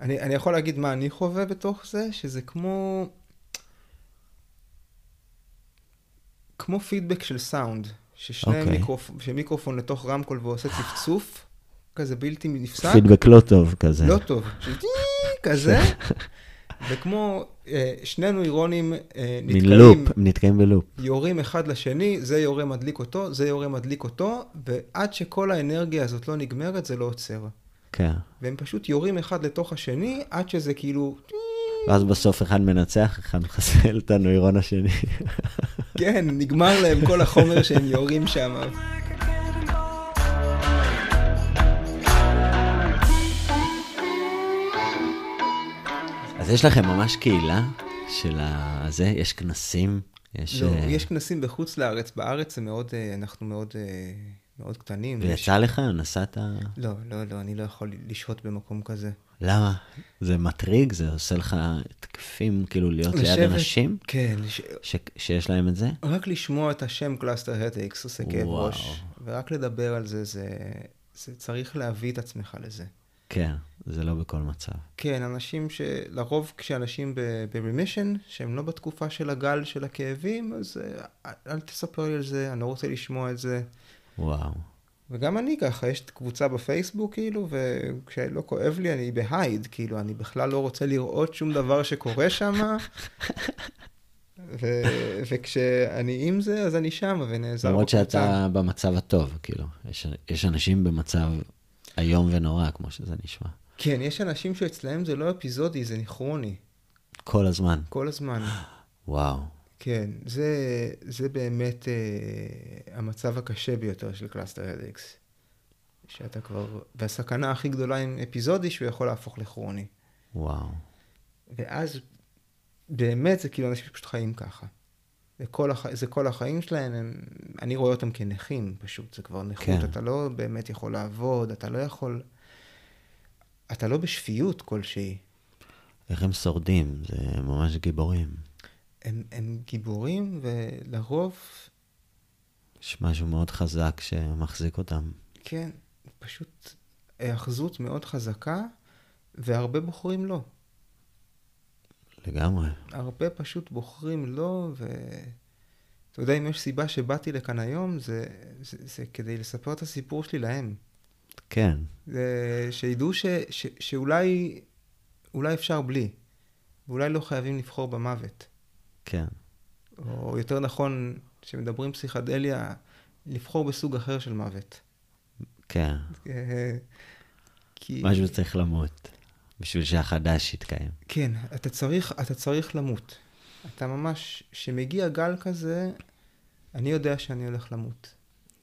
אני יכול להגיד מה אני חווה בתוך זה, שזה כמו פידבק של סאונד. שמיקרופון לתוך רמקול ועושה צפצוף, כזה בלתי נפסק. פידבק לא טוב כזה. לא טוב, כזה. וכמו שני נוירונים נתקעים בלופ. יורים אחד לשני, זה יורה מדליק אותו, זה יורה מדליק אותו, ועד שכל האנרגיה הזאת לא נגמרת, זה לא עוצר. כן. והם פשוט יורים אחד לתוך השני, עד שזה כאילו... ואז בסוף אחד מנצח, אחד מחסל את הנוירון השני. כן, נגמר להם כל החומר שהם יורים שם. אז יש לכם ממש קהילה של הזה? יש כנסים? לא, יש כנסים בחוץ לארץ. בארץ אנחנו מאוד קטנים. ויצא לך? נסעת? לא, אני לא יכול לשהות במקום כזה. למה? זה מטריג? זה עושה לך תקפים, כאילו להיות ליד אנשים? כן. שיש להם את זה? רק לשמוע את השם קלאסטר הדקס עושה כאב ראש, ורק לדבר על זה, זה צריך להביא את עצמך לזה. כן, זה לא בכל מצב. כן, אנשים שלרוב כשאנשים ברמישן, שהם לא בתקופה של הגל של הכאבים, אז אל תספר לי על זה, אני לא רוצה לשמוע את זה. וואו. וגם אני ככה, יש קבוצה בפייסבוק, כאילו, וכשלא כואב לי, אני בהייד, כאילו, אני בכלל לא רוצה לראות שום דבר שקורה שם, וכשאני עם זה, אז אני שם, ונעזר. למרות שאתה במצב הטוב, כאילו, יש אנשים במצב היום ונורא, כמו שזה נשמע. כן, יש אנשים שאצלהם זה לא אפיזודי, זה נכרוני. כל הזמן. כל הזמן. וואו. כן, זה באמת המצב הקשה ביותר של קלאסטר הדקס. שאתה כבר... והסכנה הכי גדולה עם אפיזודי שהוא יכול להפוך לכרוני. וואו. ואז באמת זה כאילו אנשים פשוט חיים ככה. זה כל החיים שלהם, אני רואה אותם כנכים, פשוט זה כבר נכות, אתה לא באמת יכול לעבוד, אתה לא בשפיות כלשהי. איך הם שורדים? זה ממש גיבורים. הם גיבורים, ולרוב... יש משהו מאוד חזק שמחזיק אותם. כן, פשוט האחזות מאוד חזקה, והרבה בוחרים לא. לגמרי. הרבה פשוט בוחרים לא, ואתה יודע, אם יש סיבה שבאתי לכאן היום, זה כדי לספר את הסיפור שלי להם. כן. שידעו שאולי... אולי אפשר בלי, ואולי לא חייבים לבחור במוות. כן. או יותר נכון, כשמדברים פסיכדליה, לבחור בסוג אחר של מוות. כן. כי... משהו צריך למות, בשביל שהחדש יתקיים. כן, אתה צריך למות. אתה ממש, כשמגיע גל כזה, אני יודע שאני הולך למות.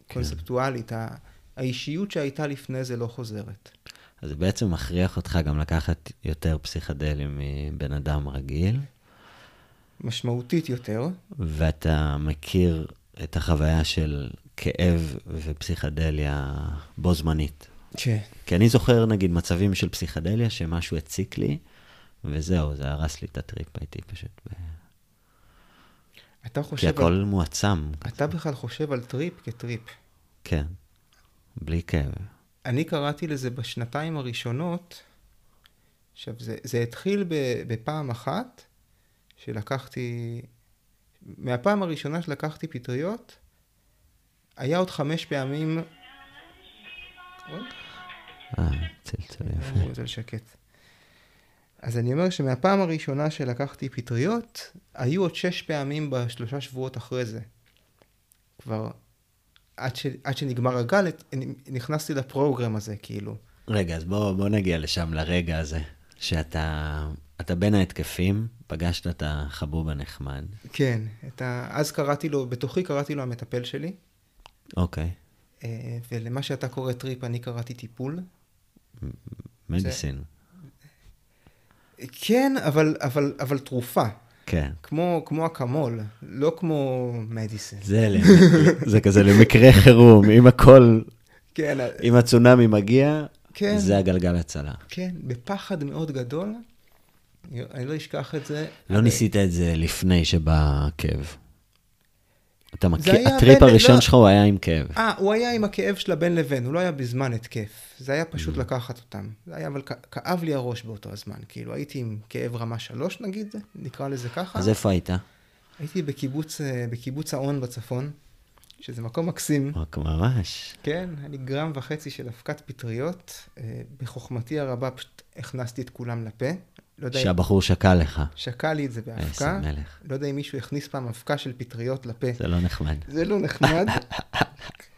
כן. קונספטואלית, האישיות שהייתה לפני זה לא חוזרת. אז זה בעצם מכריח אותך גם לקחת יותר פסיכדלים מבן אדם רגיל. משמעותית יותר. ואתה מכיר את החוויה של כאב ופסיכדליה בו זמנית. כן. כי אני זוכר, נגיד, מצבים של פסיכדליה שמשהו הציק לי, וזהו, זה הרס לי את הטריפ, הייתי פשוט... כי הכל על... מועצם. אתה בכלל חושב על טריפ כטריפ. כן, בלי כאב. אני קראתי לזה בשנתיים הראשונות, עכשיו זה התחיל בפעם אחת, שלקחתי, מהפעם הראשונה שלקחתי פטריות, היה עוד 5 פעמים, צלצל יפה. זה לשקט. אז אני אומר שמהפעם הראשונה שלקחתי פטריות, היו עוד 6 פעמים ב3 שבועות אחרי זה. כבר... עד שנגמר הגל, נכנסתי לפרוגרם הזה, כאילו. רגע, אז בוא נגיע לשם, לרגע הזה, שאתה בין ההתקפים, פגשת את החבוב הנחמד. כן, אז קראתי לו, בתוכי קראתי לו המטפל שלי. אוקיי. ולמה שאתה קורא טריפ, אני קראתי טיפול. מדיסין. כן, אבל תרופה. כן. כמו הקמול, לא כמו מדיסן. זה כזה למקרה חירום, אם הכל, כן, אם הצונאמי מגיע, כן, זה הגלגל הצלה. כן, בפחד מאוד גדול, אני לא אשכח את זה. לא ניסית את זה לפני שבא כאב. אתה מכיר, הטריפ הראשון שלך הוא היה עם כאב. הוא היה עם הכאב של הבן לבן, הוא לא היה בזמן התקף. זה היה פשוט לקחת אותם. זה היה, אבל כאב לי הראש באותו הזמן. כאילו, הייתי עם כאב רמה 3, נגיד, נקרא לזה ככה. אז איפה היית? הייתי בקיבוץ העון בצפון, שזה מקום מקסים. ממש. כן, אני גרם וחצי של הפקת פטריות. בחוכמתי הרבה, פשוט הכנסתי את כולם לפה. שהבחור שקע לך. שקע לי את זה בהפקה. לא יודע אם מישהו הכניס פעם הפקה של פטריות לפה. זה לא נחמד. זה לא נחמד.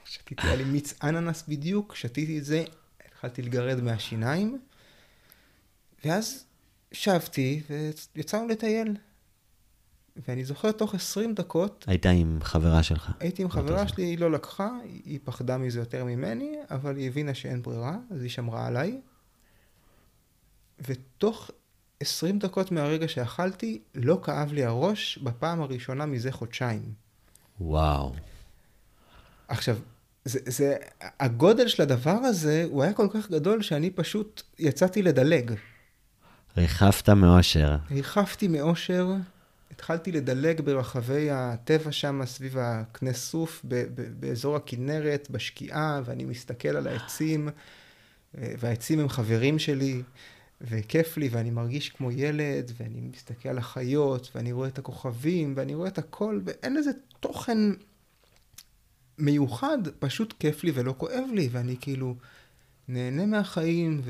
שתיתי, היה לי מיץ אננס בדיוק, שתיתי את זה, התחלתי לגרד מהשיניים, ואז שבתי, ויצאנו לטייל. ואני זוכר תוך 20 דקות... הייתה עם חברה שלך. הייתי עם חברה שלי, היא לא לקחה, היא פחדה מזה יותר ממני, אבל היא הבינה שאין ברירה, אז היא שמרה עליי. ותוך... 20 דקות מהרגע שאכלתי, לא כאב לי הראש בפעם הראשונה מזה חודשיים. וואו. עכשיו, הגודל של הדבר הזה, הוא היה כל כך גדול שאני פשוט יצאתי לדלג. ריחפת מאושר. ריחפתי מאושר, התחלתי לדלג ברחבי הטבע שם, סביב הכנסוף, באזור הכנרת, בשקיעה, ואני מסתכל על העצים, והעצים הם חברים שלי, וכיף לי, ואני מרגיש כמו ילד, ואני מסתכל על החיות, ואני רואה את הכוכבים, ואני רואה את הכל, ואין איזה תוכן מיוחד, פשוט כיף לי ולא כואב לי, ואני כאילו נהנה מהחיים,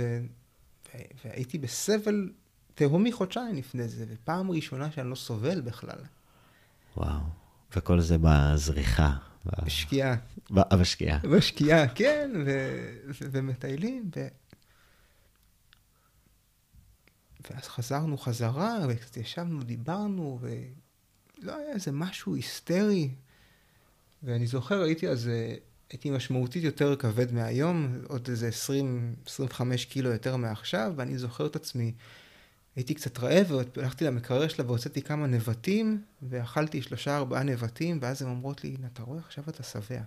והייתי בסבל תהומי חודשיים לפני זה, ופעם ראשונה שאני לא סובל בכלל. וואו, וכל זה בזריחה. בשקיעה. בשקיעה. בשקיעה, כן, ומטיילים, ואז חזרנו חזרה, וישבנו, דיברנו, ולא היה איזה משהו היסטרי. ואני זוכר, הייתי משמעותית יותר כבד מהיום, עוד איזה 20-25 קילו יותר מעכשיו, ואני זוכר את עצמי הייתי קצת רעב, והלכתי למקרר שלה והוצאתי כמה נבטים, ואכלתי 3-4 נבטים, ואז הן אומרות לי, אתה רואה, עכשיו אתה שבע.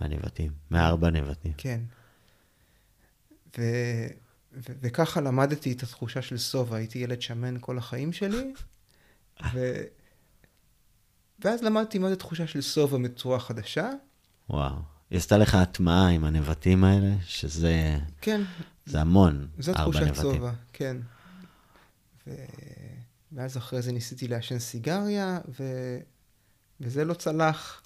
מהנבטים, 4 נבטים. כן. וככה למדתי את התחושה של סובה, הייתי ילד שמן כל החיים שלי, ואז למדתי מה זה תחושה של סובה מצורה חדשה. וואו, יסתה לך התמאה עם הנבטים האלה, שזה... כן. זה המון, 4 נבטים. זו תחושת סובה, כן. ואז אחרי זה ניסיתי לעשן סיגריה, וזה לא צלח.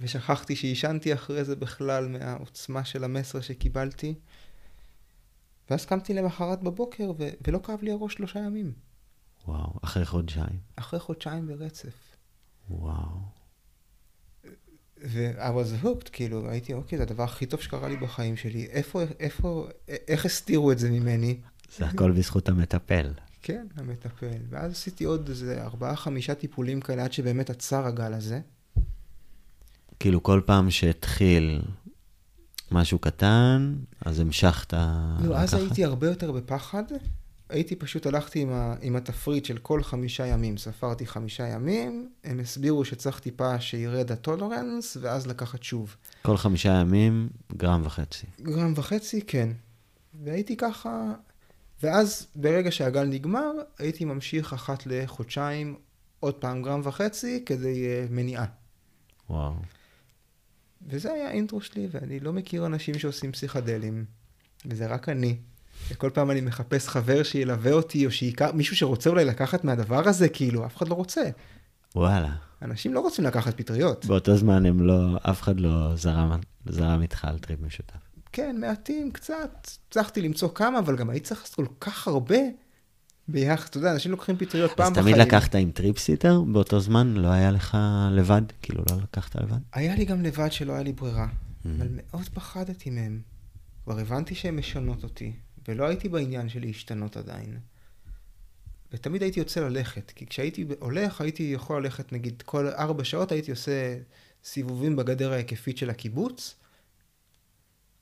ושכחתי שעישנתי אחרי זה בכלל מהעוצמה של המסר שקיבלתי. ואז קמתי למחרת בבוקר, ולא כאב לי הראש 3 ימים. וואו, אחרי 2 חודשים. אחרי 2 חודשים ברצף. וואו. I was hooked, כאילו, הייתי, אוקיי, זה הדבר הכי טוב שקרה לי בחיים שלי. איך הסתירו את זה ממני? זה הכל בזכות המטפל. כן, המטפל. ואז עשיתי עוד איזה 4-5 טיפולים כאלה, עד שבאמת עצר הגל הזה. כאילו, כל פעם שהתחיל משהו קטן, אז המשכת לקחת? לא, אז הייתי הרבה יותר בפחד. הייתי פשוט, הלכתי עם התפריט של כל 5 ימים, ספרתי 5 ימים, הם הסבירו שצריך טיפה שירד הטולרנס, ואז לקחת שוב. כל 5 ימים, 1.5 גרם. 1.5 גרם, כן. והייתי ככה, ואז ברגע שהגל נגמר, הייתי ממשיך 1 לחודשיים, עוד פעם 1.5 גרם, כדי מניעה. וואו. וזה היה האינטרו שלי, ואני לא מכיר אנשים שעושים פסיכדלים, וזה רק אני. כל פעם אני מחפש חבר שילווה אותי, או מישהו שרוצה אולי לקחת מהדבר הזה, כאילו, אף אחד לא רוצה. וואלה. אנשים לא רוצים לקחת פטריות. באותו זמן הם לא, אף אחד לא זרם איתך על טריפ משותף. כן, מעטים, קצת. צריכתי למצוא כמה, אבל גם הייתי צריך לעשות כל כך הרבה ביחד. אתה יודע, אנשים לוקחים פטריות פעם בחיים. אז תמיד לקחת עם טריפסיטר? באותו זמן לא היה לך לבד? כאילו, לא לקחת לבד? היה לי גם לבד שלא היה לי ברירה. אבל מאוד פחדתי מהם. כבר הבנתי שהן משונות אותי. ולא הייתי בעניין שלי השתנות עדיין. ותמיד הייתי יוצא ללכת, כי כשהייתי הולך, הייתי יכול ללכת, נגיד, כל 4 שעות הייתי עושה סיבובים בגדר ההיקפית של הקיבוץ,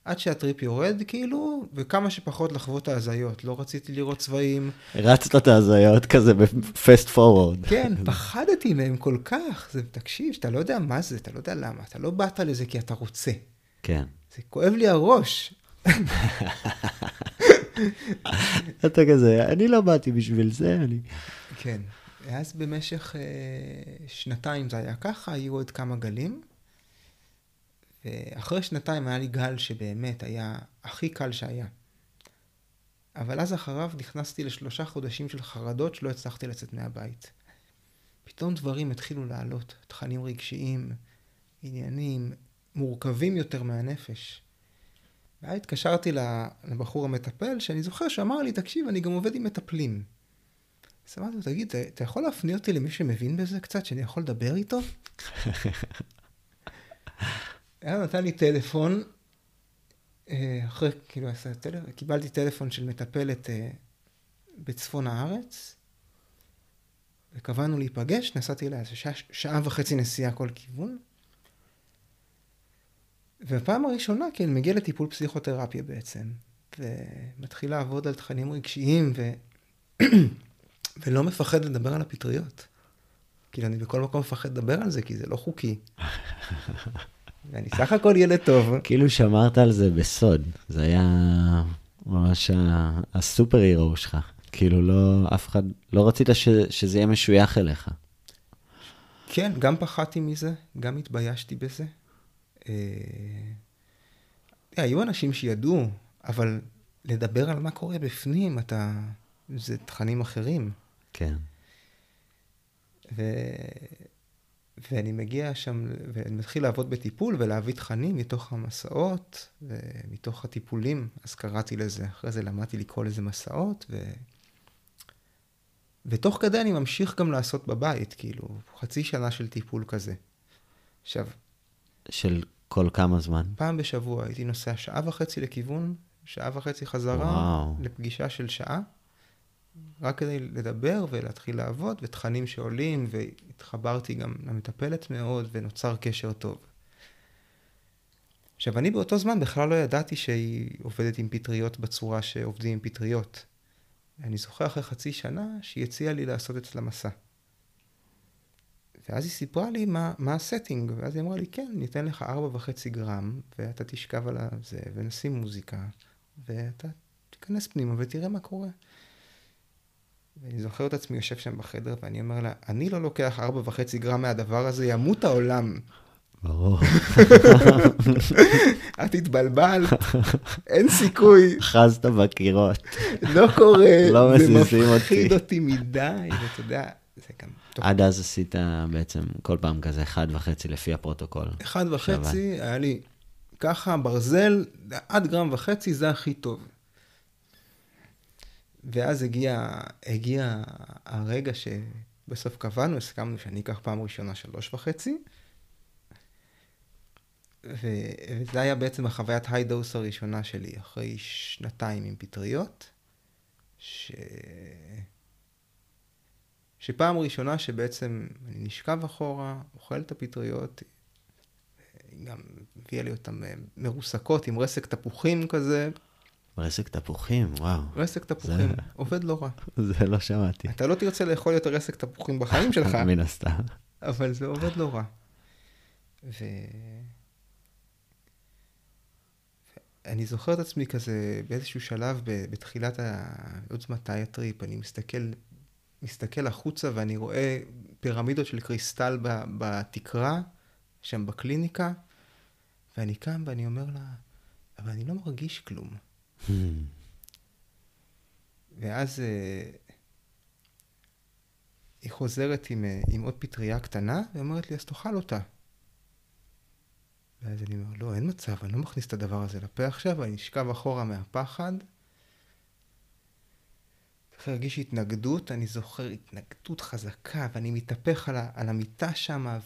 עד שהטריפ יורד, כאילו, וכמה שפחות לחוות ההזיות. לא רציתי לראות צבעים. רצת את ההזיות כזה בפסט פורוורד. כן, פחדתי מהם כל כך. זה, תקשיב, אתה לא יודע מה זה, אתה לא יודע למה. אתה לא באת לזה כי אתה רוצה. כן. זה כואב לי הראש. אתה כזה, אני לא באתי בשביל זה. כן, אז במשך 2 שנתיים זה היה ככה, היו עוד כמה גלים, ואחרי 2 שנתיים היה לי גל שבאמת היה הכי קל שהיה, אבל אז אחריו נכנסתי ל3 חודשים של חרדות שלא הצלחתי לצאת מהבית. פתאום דברים התחילו לעלות, תכנים רגשיים, עניינים מורכבים יותר מהנפש. התקשרתי לבחור המטפל, שאני זוכר שאמר לי, תקשיב, אני גם עובד עם מטפלים. אז אמרתי לו, תגיד, אתה יכול להפניא אותי למי שמבין בזה קצת, שאני יכול לדבר איתו? היה נתן לי טלפון, אחרי, כאילו, קיבלתי טלפון של מטפלת בצפון הארץ, וקבענו להיפגש, נסעתי לה 1.5 שעה נסיעה כל כיוון, והפעם הראשונה, כן, מגיע לטיפול פסיכותרפיה בעצם, ומתחילה לעבוד על תכנים רגשיים, ולא מפחד לדבר על הפטריות. כאילו, אני בכל מקום מפחד לדבר על זה, כי זה לא חוקי. ואני סך הכל ילד טוב. כאילו, שמרת על זה בסוד. זה היה ממש הסופר הירו שלך. כאילו, לא, אף אחד, לא רצית שזה יהיה משוייך אליך. כן, גם פחדתי מזה, גם התביישתי בזה. היו אנשים שידעו, אבל לדבר על מה קורה בפנים, זה תכנים אחרים. כן. ואני מגיע שם, ואני מתחיל לעבוד בטיפול, ולהביא תכנים מתוך המסעות, ומתוך הטיפולים, אז קראתי לזה, אחרי זה למדתי לקרוא לזה מסעות, ותוך כדי אני ממשיך גם לעשות בבית, כאילו, 0.5 שנה של טיפול כזה. עכשיו, של כל כמה זמן? פעם בשבוע הייתי נוסע 1.5 שעה לכיוון, 1.5 שעה חזרה. וואו. לפגישה של 1 שעה, רק כדי לדבר ולהתחיל לעבוד, ותכנים שעולים, והתחברתי גם למטפלת מאוד, ונוצר קשר טוב. עכשיו, אני באותו זמן בכלל לא ידעתי שהיא עובדת עם פטריות בצורה שעובדים עם פטריות. אני זוכר אחרי חצי שנה שהיא הציעה לי לעשות אצלה מסע. ואז היא סיפרה לי מה הסטינג, ואז היא אמרה לי, כן, ניתן לך 4.5 גרם, ואתה תשכב על זה, ונשים מוזיקה, ואתה תיכנס פנימה ותראה מה קורה. ואני זוכר את עצמי יושב שם בחדר, ואני אומר לה, אני לא לוקח 4.5 גרם מהדבר הזה, ימות העולם. ברור. את התבלבלת, אין סיכוי. חזת בקירות. לא קורה. לא מזיזים אותי. זה מפחיד אותי מדי, ואתה יודע, זה גם טוב. עד אז עשית בעצם כל פעם כזה 1.5 לפי הפרוטוקול. 1.5, היה לי ככה, ברזל, עד 1.5 גרם זה הכי טוב. ואז הגיע הרגע שבסוף קבענו, הסכמנו שאני אקח פעם ראשונה 3.5, וזה היה בעצם החוויית היידוס הראשונה שלי, אחרי 2 עם פטריות, שפעם ראשונה שבעצם אני נשכב אחורה, אוכל את הפטריות, גם הביאה לי אותן מרוסקות עם רסק תפוחים כזה. רסק תפוחים, וואו. רסק תפוחים, עובד לא רע. זה לא שמעתי. אתה לא תרצה לאכול יותר רסק תפוחים בחיים שלך. מן הסתם. אבל זה עובד לא רע. אני זוכר את עצמי כזה באיזשהו שלב בתחילת עוצמתי הטריפ, אני מסתכל החוצה ואני רואה פירמידות של קריסטל בתקרה, שם בקליניקה, ואני קם ואני אומר לה, אבל אני לא מרגיש כלום. ואז היא חוזרת עם עוד פטריה קטנה, ואומרת לי, אז תאכל אותה. ואז אני אומר, לא, אין מצב, אני לא מכניס את הדבר הזה לפה עכשיו, אני אשכב אחורה מהפחד. צריך להרגיש התנגדות, אני זוכר התנגדות חזקה, ואני מתהפך על המיטה שם,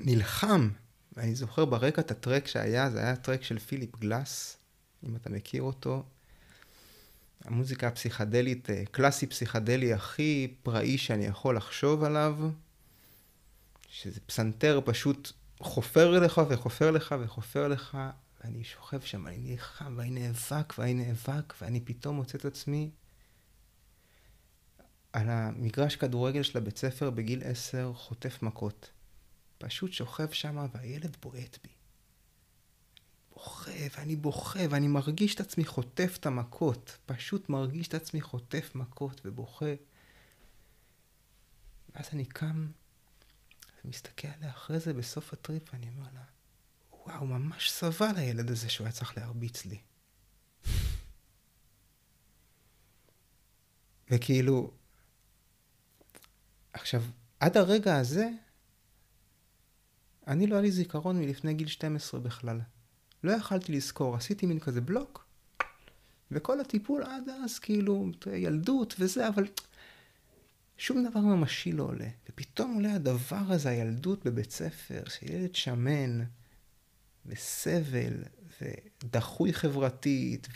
ונלחם. ואני זוכר ברקע את הטרק שהיה, זה היה הטרק של פיליפ גלאס, אם אתה מכיר אותו. המוזיקה הפסיכדלית, קלאסי פסיכדלי הכי פראי שאני יכול לחשוב עליו, שזה פסנתר פשוט חופר לך וחופר לך וחופר לך, ואני שוכב שם, אני נלחם, ואני נאבק, ואני נאבק, ואני פתאום מוצא את עצמי על המגרש כדורגל של הבית ספר בגיל 10, חוטף מכות. פשוט שוכב שם, והילד בועט בי. בוכה, ואני מרגיש את עצמי חוטף את המכות. פשוט מרגיש את עצמי חוטף מכות ובוכה. ואז אני קם ומסתכל עליה אחרי זה בסוף הטריפ, ואני אומר לה, וואו, ממש סבל הילד הזה שהוא היה צריך להרביץ לי. וכאילו, עכשיו, עד הרגע הזה, אני לא היה לי זיכרון מלפני גיל 12 בכלל. לא יכלתי לזכור, עשיתי מין כזה בלוק, וכל הטיפול עד אז, כאילו, ילדות וזה, אבל שום דבר ממשי לא עולה. ופתאום עולה הדבר הזה, הילדות בבית ספר, שילד שמן, וסבל, ודחוי חברתית,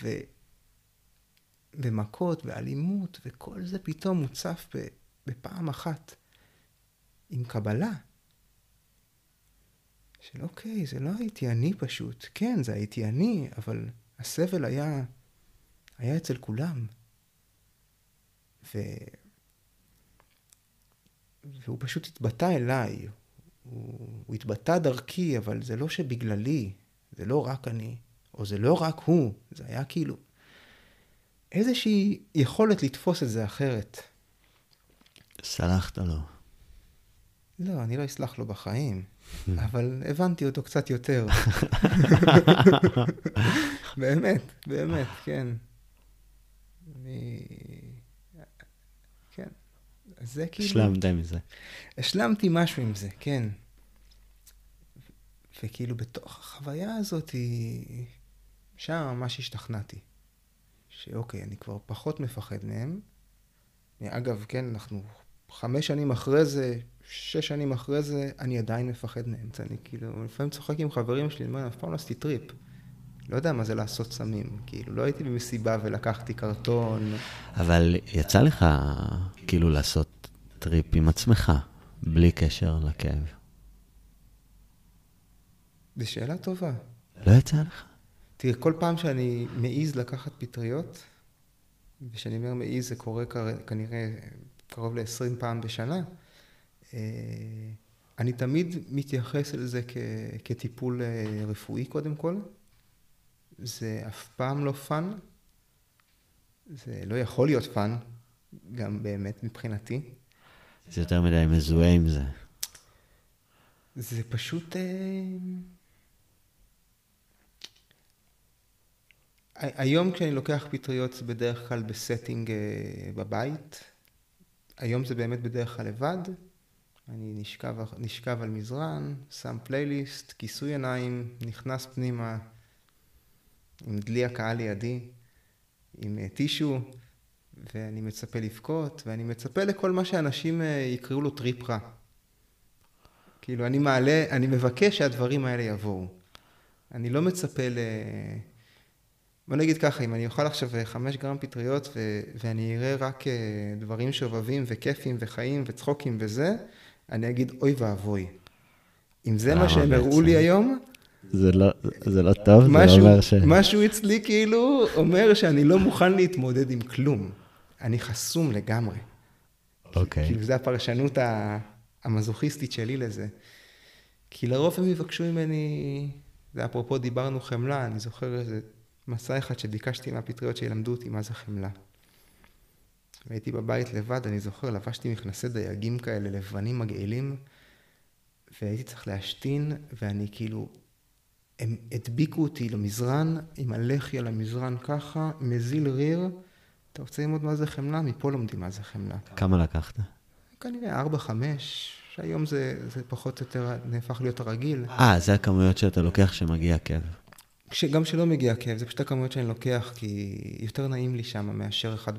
ומכות, ואלימות, וכל זה פתאום מוצף בפעם אחת, עם קבלה. של אוקיי, זה לא הייתי אני פשוט. כן, זה הייתי אני, אבל הסבל היה אצל כולם. והוא פשוט התבטא אליי. הוא התבטא דרכי, אבל זה לא שבגללי, זה לא רק אני, או זה לא רק הוא, זה היה כאילו איזושהי יכולת לתפוס את זה אחרת. סלחת לו. לא, אני לא אסלח לו בחיים. אבל הבנתי אותו קצת יותר. באמת, כן. כן. זה כאילו... השלמת מזה. השלמתי משהו עם זה, כן. וכאילו בתוך החוויה הזאת, שם ממש השתכנעתי. שאוקיי, אני כבר פחות מפחד מהם. אגב, כן, אנחנו 5 שנים אחרי זה, 6 שנים אחרי זה, אני עדיין מפחד מהם. אני כאילו, לפעמים צוחק עם חברים שלי, אף פעם לא עשיתי טריפ. לא יודע מה זה לעשות סמים. כאילו, לא הייתי במסיבה ולקחתי קרטון. אבל יצא לך כאילו לעשות טריפ עם עצמך, בלי קשר לכאב. זו שאלה טובה. זה לא יצא לך? תראה, כל פעם שאני מעיז לקחת פטריות, וכשאני אומר מעיז זה קורה כנראה קרוב ל-20 פעם בשנה, אני תמיד מתייחס אל זה כטיפול רפואי קודם כל. זה אף פעם לא פן, זה לא יכול להיות פן, גם באמת מבחינתי. זה יותר מדי מזוהה עם זה. זה פשוט... היום כשאני לוקח פטריות בדרך כלל בסטינג בבית, היום זה באמת בדרך כלל לבד, אני נשכב על מזרן, שם פלייליסט, כיסוי עיניים, נכנס פנימה, עם דלי הקהל לידי, עם טישו, ואני מצפה לבכות, ואני מצפה לכל מה שאנשים יקראו לו טריפ רע. כאילו אני מבקש שהדברים האלה יבואו. אני לא מצפה בוא נגיד ככה, אם אני אוכל עכשיו 5 גרם פטריות ואני אראה רק דברים שובבים וכיפים וחיים וצחוקים וזה, אני אגיד אוי ואבוי. אם זה מה שהם הראו לי היום, זה לא טוב, זה אומר ש... משהו אצלי כאילו אומר שאני לא מוכן להתמודד עם כלום. אני חסום לגמרי. אוקיי. כאילו זה הפרשנות המזוכיסטית שלי לזה. כי לרוב הם יבקשו ממני, זה אפרופו דיברנו חמלה, אני זוכר איזה... מסע אחד שביקשתי מהפטריות שילמדו אותי מה זה חמלה. והייתי בבית לבד, אני זוכר, לבשתי מכנסי דייגים כאלה, לבנים מגעילים, והייתי צריך להשתין, ואני כאילו, הם הדביקו אותי למזרן, עם הלחי על המזרן ככה, מזיל ריר, אתה רוצה ללמוד מה זה חמלה? מפה לומדים מה זה חמלה. כמה לקחת? כנראה 4-5, שהיום זה פחות או יותר נהפך להיות הרגיל. זה הכמויות שאתה לוקח שמגיע כאב. גם שלא מגיע כאב, זה פשוט הכמויות שאני לוקח, כי יותר נעים לי שם מאשר 1.5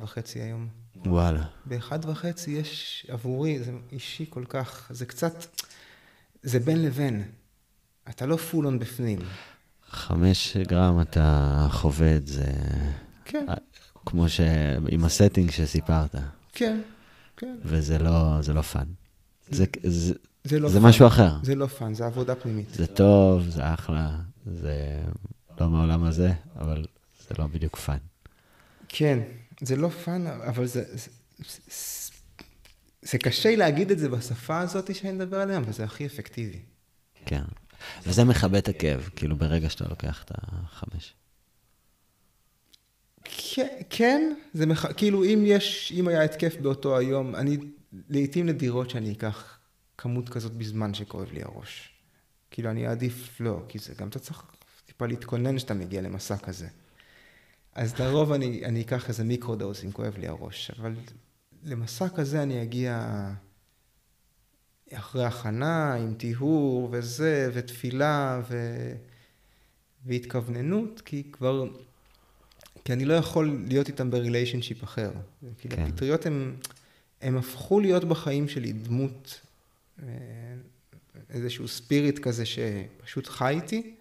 היום. וואלה. ב-1.5 יש עבורי, זה אישי כל כך, זה קצת, זה בין לבין. אתה לא פולון בפנים. 5 גרם אתה חווה את זה. כן. כמו עם הסטינג שסיפרת. כן, כן. וזה לא פן. זה משהו אחר. זה לא פן, זה עבודה פנימית. זה טוב, זה אחלה, זה... לא מהעולם הזה, אבל זה לא בדיוק פן. כן, זה לא פן, אבל זה קשה להגיד את זה בשפה הזאת שאני מדבר עליה, אבל זה הכי אפקטיבי. כן, וזה מכבה את הכאב, כאילו ברגע שאתה לוקח את 5. כן, זה כאילו אם היה התקף באותו היום, אני לעתים נדירות שאני אקח כמות כזאת בזמן שכואב לי הראש. כאילו אני אעדיף לא, כי זה גם אתה צריך... טיפה להתכונן שאתה מגיע למסע כזה. אז לרוב אני אקח איזה מיקרודאוס, אם כואב לי הראש, אבל למסע כזה אני אגיע אחרי הכנה, עם טיהור וזה, ותפילה, והתכווננות, כי אני לא יכול להיות איתם בריליישנשיפ אחר. כי הפטריות הם הפכו להיות בחיים שלי דמות, איזשהו ספיריט כזה שפשוט חייתי,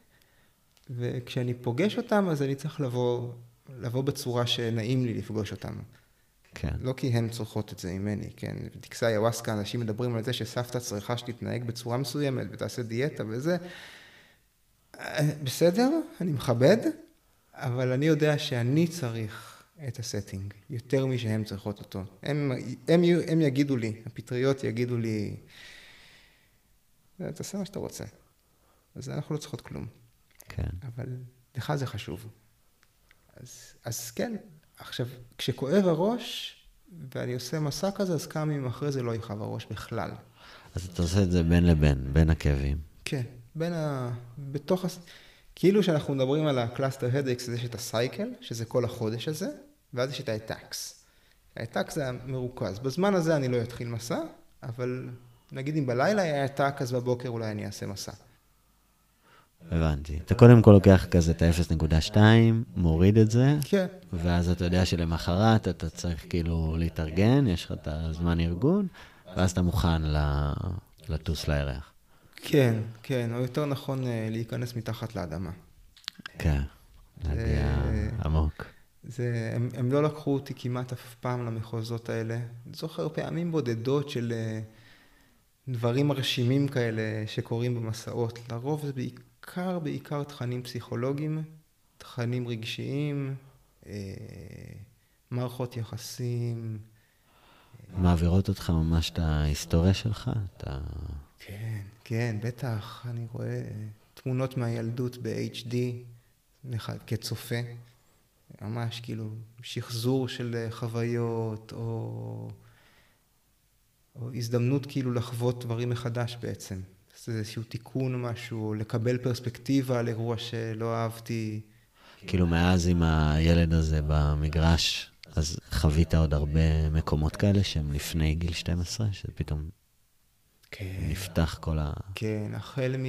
וכשאני פוגש אותם, אז אני צריך לבוא בצורה שנעים לי לפגוש אותם. כן. לא כי הן צריכות את זה ממני, כן. בטקסי היוואסקה, אנשים מדברים על זה שסבתא צריכה שתתנהג בצורה מסוימת, ותעשה דיאטה וזה. בסדר, אני מכבד, אבל אני יודע שאני צריך את הסטינג, יותר משהם צריכות אותו. הם יגידו לי, הפטריות יגידו לי, תעשה מה שאתה רוצה. אז אנחנו לא צריכות כלום. כן. אבל לך זה חשוב. אז כן, עכשיו, כשכואב הראש, ואני עושה מסע כזה, אז כמה ימים אחרי זה לא יכאב הראש בכלל. אז אתה עושה את זה בין לבין, בין הכאבים. כן, כאילו שאנחנו מדברים על ה-cluster headaches, יש את הסייקל, שזה כל החודש הזה, ואז יש את האטאקס. האטאקס זה מרוכז. בזמן הזה אני לא אתחיל מסע, אבל נגיד אם בלילה היה אטאק, אז בבוקר אולי אני אעשה מסע. הבנתי. אתה קודם כל לוקח כזה את ה-0.2, מוריד את זה, ואז אתה יודע שלמחרת אתה צריך כאילו להתארגן, יש לך את הזמן ארגון, ואז אתה מוכן לטוס לירח. כן, או יותר נכון להיכנס מתחת לאדמה. כן, להגיע עמוק. הם לא לקחו אותי כמעט אף פעם למחוזות האלה. זוכר פעמים בודדות של דברים מרשימים כאלה שקורים במסעות. לרוב זה בעיקר. בעיקר תכנים פסיכולוגיים, תכנים רגשיים, מערכות יחסים. מעבירות אותך ממש את ההיסטוריה שלך? כן, כן, בטח. אני רואה תמונות מהילדות ב-HD כצופה. ממש כאילו שחזור של חוויות או הזדמנות כאילו לחוות דברים מחדש בעצם. זה איזשהו תיקון או משהו, לקבל פרספקטיבה על אירוע שלא אהבתי. כאילו מאז עם הילד הזה במגרש, אז חווית עוד הרבה מקומות כאלה שהם לפני גיל 12, שפתאום נפתח כל ה... כן, החל מ...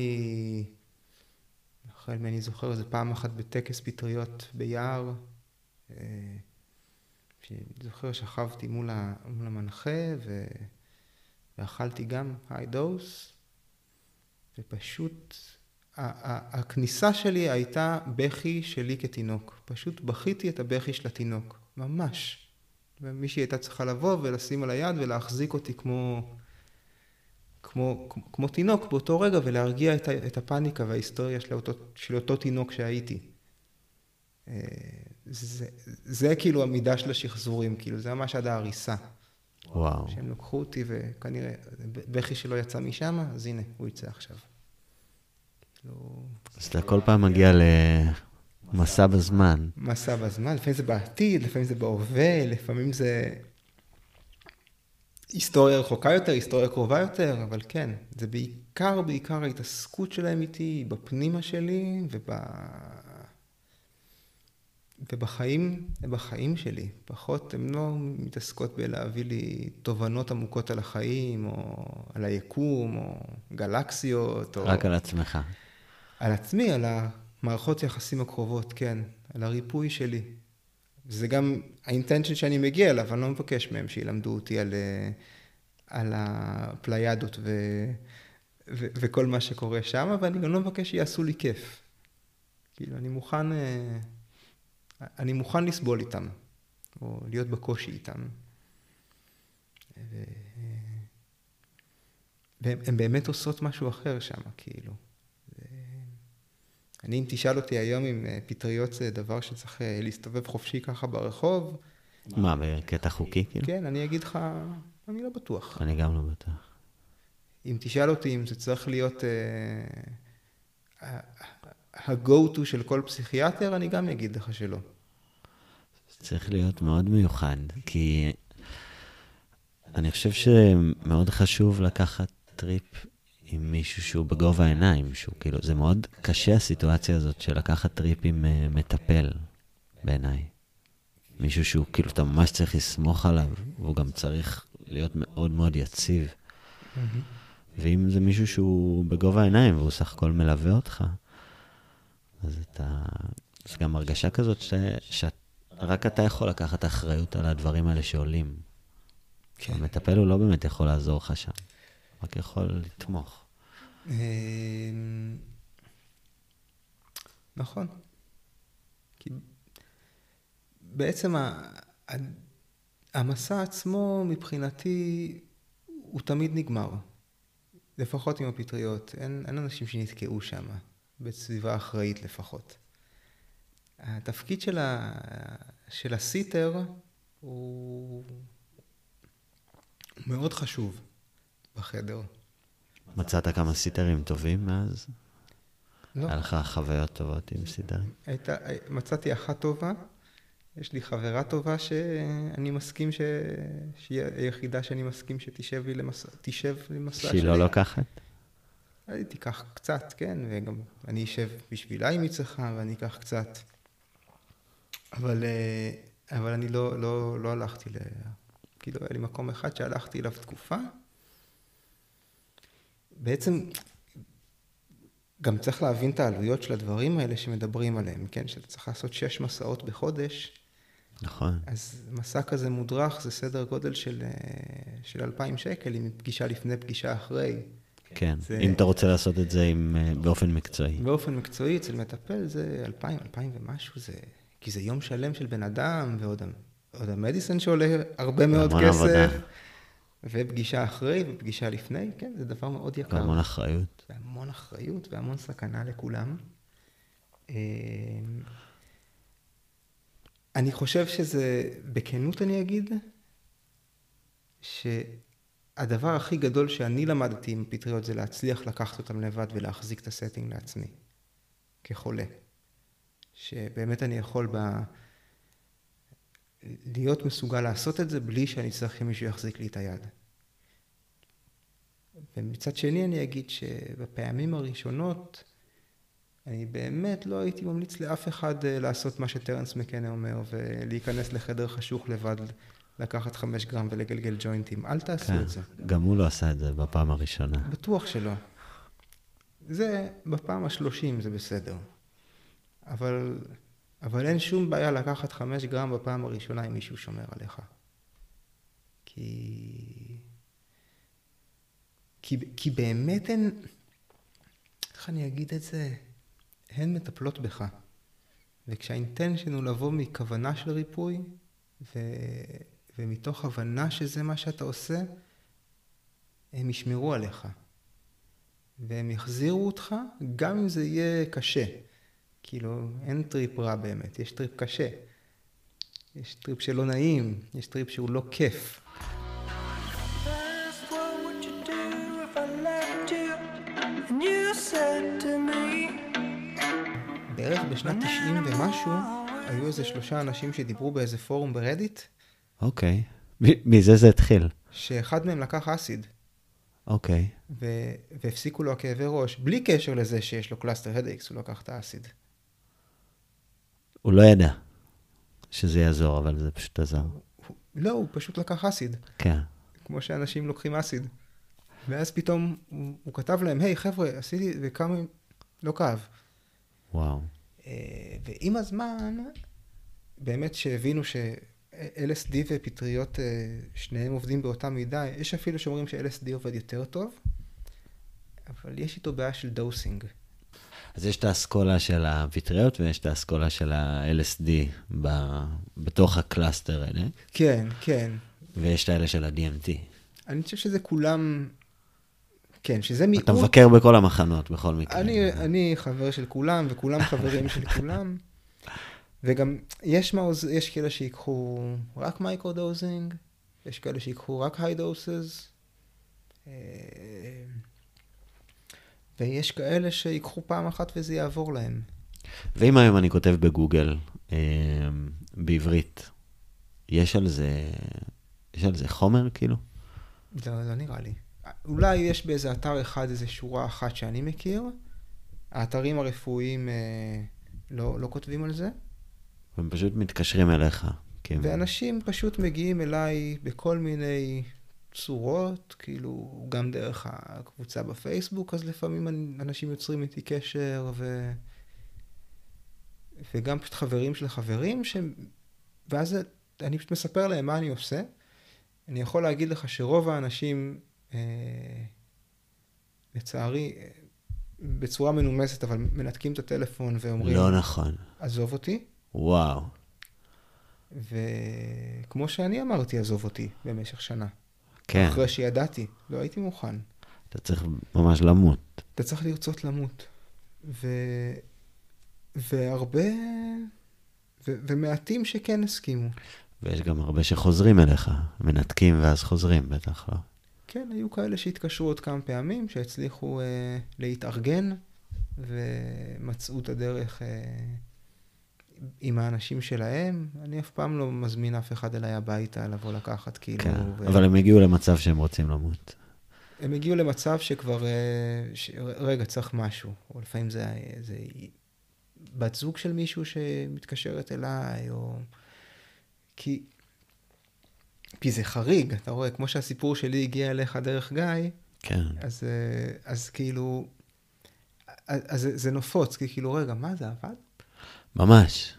אני זוכר, זה פעם אחת בטקס פטריות ביער, שאני זוכר שכבתי מול המנחה ואכלתי גם high dose, ופשוט הכניסה שלי הייתה בכי שלי כתינוק. פשוט בכיתי את הבכי של התינוק, ממש. ומישהי הייתה צריכה לבוא ולשים על היד ולהחזיק אותי כמו תינוק באותו רגע, ולהרגיע את הפאניקה וההיסטוריה של אותו תינוק שהייתי. זה כאילו המידה של השחזורים, כאילו זה ממש עד ההריסה. וואו. שהם לקחו אותי וכנראה, בכי שלא יצא משם, אז הנה, הוא יצא עכשיו. אז אתה כל פעם מגיע למסע בזמן. מסע בזמן, לפעמים זה בעתיד, לפעמים זה בהווה, לפעמים זה היסטוריה רחוקה יותר, היסטוריה קרובה יותר, אבל כן, זה בעיקר ההתעסקות שלהם איתי, בפנימה שלי ובחיים שלי. פחות, הן לא מתעסקות בלהביא לי תובנות עמוקות על החיים, או על היקום, או גלקסיות. רק על עצמך. על עצמי, על המערכות יחסים הקרובות, כן. על הריפוי שלי. זה גם האינטנשן שאני מגיע אליו, אני לא מבקש מהם שילמדו אותי על הפליידות וכל מה שקורה שם, אבל אני גם לא מבקש שיעשו לי כיף. כאילו, אני מוכן לסבול איתם, או להיות בקושי איתם. והן באמת עושות משהו אחר שם, כאילו. אני, אם תשאל אותי היום אם פטריות זה דבר שצריך להסתובב חופשי ככה ברחוב. מה, בקטע חוקי? כן, אני אגיד לך, אני לא בטוח. אני גם לא בטוח. אם תשאל אותי אם זה צריך להיות ה-go-to של כל פסיכיאטר, אני גם אגיד לך שלא. צריך להיות מאוד מיוחד, כי אני חושב שמאוד חשוב לקחת טריפ עם מישהו שהוא בגובה העיניים, שהוא כאילו, זה מאוד קשה הסיטואציה הזאת של לקחת טריפ עם מטפל בעיניי. מישהו שהוא כאילו, אתה ממש צריך לסמוך עליו, והוא גם צריך להיות מאוד מאוד יציב. ואם זה מישהו שהוא בגובה העיניים, והוא סך הכל מלווה אותך, אז זה גם הרגשה כזאת שרק אתה יכול לקחת אחריות על הדברים האלה שעולים. המטפל הוא לא באמת יכול לעזור לך שם. רק יכול לתמוך. נכון. כי בעצם המסע עצמו מבחינתי הוא תמיד נגמר. לפחות עם הפטריות. אין אנשים שנתקעו שם, בסביבה אחראית לפחות. התפקיד של הסיטר הוא מאוד חשוב. בחדר. מצאת כמה סיטרים טובים מאז? לא. היה לך חוויות טובות עם סיטרים? מצאתי אחת טובה, יש לי חברה טובה שאני מסכים שהיא היחידה שאני מסכים שתשב לי למסע שלי. שהיא לא לוקחת? אני תיקח קצת, כן, וגם אני אשב בשבילה אם היא צריכה ואני אקח קצת. אבל אני לא הלכתי כאילו, היה לי מקום אחד שהלכתי אליו תקופה, בעצם גם צריך להבין את העלויות של הדברים האלה שמדברים עליהם, כן? שאתה צריך לעשות 6 מסעות בחודש. נכון. אז מסע כזה מודרך, זה סדר גודל של 2,000 שקל, עם פגישה לפני, פגישה אחרי. כן, זה, אם אתה רוצה לעשות את זה באופן מקצועי. באופן מקצועי, אצל מטפל זה 2,000 ומשהו, זה, כי זה יום שלם של בן אדם, ועוד המדיסן שעולה הרבה מאוד כסף. ופגישה אחרי ופגישה לפני, כן, זה דבר מאוד יקר. והמון אחריות. והמון אחריות והמון סכנה לכולם. אני חושב שזה, בכנות אני אגיד, שהדבר הכי גדול שאני למדתי עם פטריות זה להצליח לקחת אותם לבד ולהחזיק את הסטינג לעצמי, כחולה. שבאמת אני יכול להיות מסוגל לעשות את זה בלי שאני צריך שמישהו יחזיק לי את היד. ומצד שני אני אגיד שבפעמים הראשונות אני באמת לא הייתי ממליץ לאף אחד לעשות מה שטרנס מקנה אומר, ולהיכנס לחדר חשוך לבד, לקחת 5 גרם ולגלגל ג'וינטים. אל תעשו את זה. גם הוא לא עשה את זה בפעם הראשונה. בטוח שלא. זה בפעם ה-30 זה בסדר. אבל אין שום בעיה לקחת 5 גרם בפעם הראשונה אם מישהו שומר עליך. כי באמת הן, איך אני אגיד את זה, הן מטפלות בך. וכשהאינטנשן הוא לבוא מכוונה של ריפוי, ומתוך הבנה שזה מה שאתה עושה, הם ישמרו עליך. והם יחזירו אותך, גם אם זה יהיה קשה. כאילו, אין טריפ רע באמת, יש טריפ קשה. יש טריפ שלא נעים, יש טריפ שהוא לא כיף. בערך בשנת 90 ומשהו, היו איזה 3 אנשים שדיברו באיזה פורום ברדיט. אוקיי. מזה זה התחיל? שאחד מהם לקח אסיד. אוקיי. והפסיקו לו הכאבי ראש, בלי קשר לזה שיש לו קלאסטר הדאקס, הוא לקח את האסיד. הוא לא ידע שזה יעזור, אבל זה פשוט עזר. לא, הוא פשוט לקח אסיד. כן. כמו שאנשים לוקחים אסיד. ואז פתאום הוא כתב להם, היי חבר'ה, עשיתי וכמה לא כאב. וואו. ועם הזמן, באמת שהבינו ש-LSD ופטריות שניהם עובדים באותה מידה, יש אפילו שאומרים ש-LSD עובד יותר טוב, אבל יש איתו בעיה של דוסינג. אז יש את האסכולה של הפטריות ויש את האסכולה של ה-LSD בתוך הקלאסטר האלה. כן, כן. ויש את האלה של ה-DMT. אני חושב שזה כולם, כן, שזה מיעוט. אתה מבקר בכל המחנות, בכל מקרה. אני חבר של כולם, וכולם חברים של כולם. וגם יש כאלה שיקחו רק מייקרודוזינג, יש כאלה שיקחו רק היידוסז, ויש כאלה שיקחו פעם אחת וזה יעבור להם. ואם היום אני כותב בגוגל, בעברית, יש על זה חומר כאילו? לא נראה לי. אולי יש באיזה אתר אחד, איזו שורה אחת שאני מכיר. האתרים הרפואיים לא כותבים על זה. הם פשוט מתקשרים אליך. ואנשים פשוט מגיעים אליי בכל מיני צורות, כאילו גם דרך הקבוצה בפייסבוק, אז לפעמים אנשים יוצרים איתי קשר, וגם פשוט חברים של חברים, ואז אני פשוט מספר להם מה אני עושה. אני יכול להגיד לך שרוב האנשים, לצערי, בצורה מנומסת, אבל מנתקים את הטלפון ואומרים, לא נכון. עזוב אותי. וואו. וכמו שאני אמרתי, עזוב אותי במשך שנה. כן. אחרי שידעתי, לא הייתי מוכן. אתה צריך ממש למות. אתה צריך לרצות למות. והרבה, ומעטים שכן הסכימו. ויש גם הרבה שחוזרים אליך, מנתקים ואז חוזרים, בטח לא. כן, היו כאלה שהתקשרו עוד כמה פעמים, שהצליחו להתארגן, ומצאו את הדרך עם האנשים שלהם. אני אף פעם לא מזמין אף אחד אליי הביתה לבוא לקחת, כאילו. כן, אבל הם הגיעו למצב שהם רוצים למות. הם הגיעו למצב שכבר, רגע, צריך משהו. או לפעמים זה בת זוג של מישהו שמתקשרת אליי, או... כי זה חריג, אתה רואה, כמו שהסיפור שלי הגיע אליך דרך גיא, כן. אז כאילו, אז זה נופוץ, כי כאילו, רגע, מה זה עבד? ממש.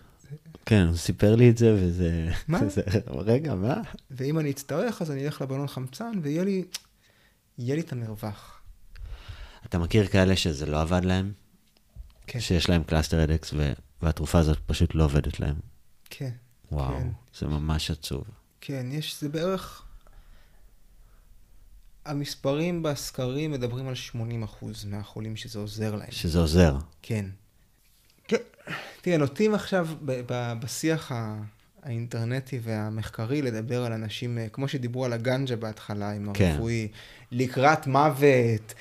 כן, הוא סיפר לי את זה, וזה... מה? רגע, מה? ואם אני אצטרך, אז אני אלך לבלון חמצן, ויהיה לי את המרווח. אתה מכיר כאלה שזה לא עבד להם? כן. שיש להם קלאסטר הדאקס, והתרופה הזאת פשוט לא עובדת להם. כן. וואו, כן. זה ממש עצוב. כן, זה בערך, המספרים בסקרים מדברים על 80% מהחולים שזה עוזר להם. שזה עוזר. כן. תראה, נוטים עכשיו בשיח האינטרנטי והמחקרי לדבר על אנשים, כמו שדיברו על הגנג'ה בהתחלה עם הרפואי, לקראת מוות.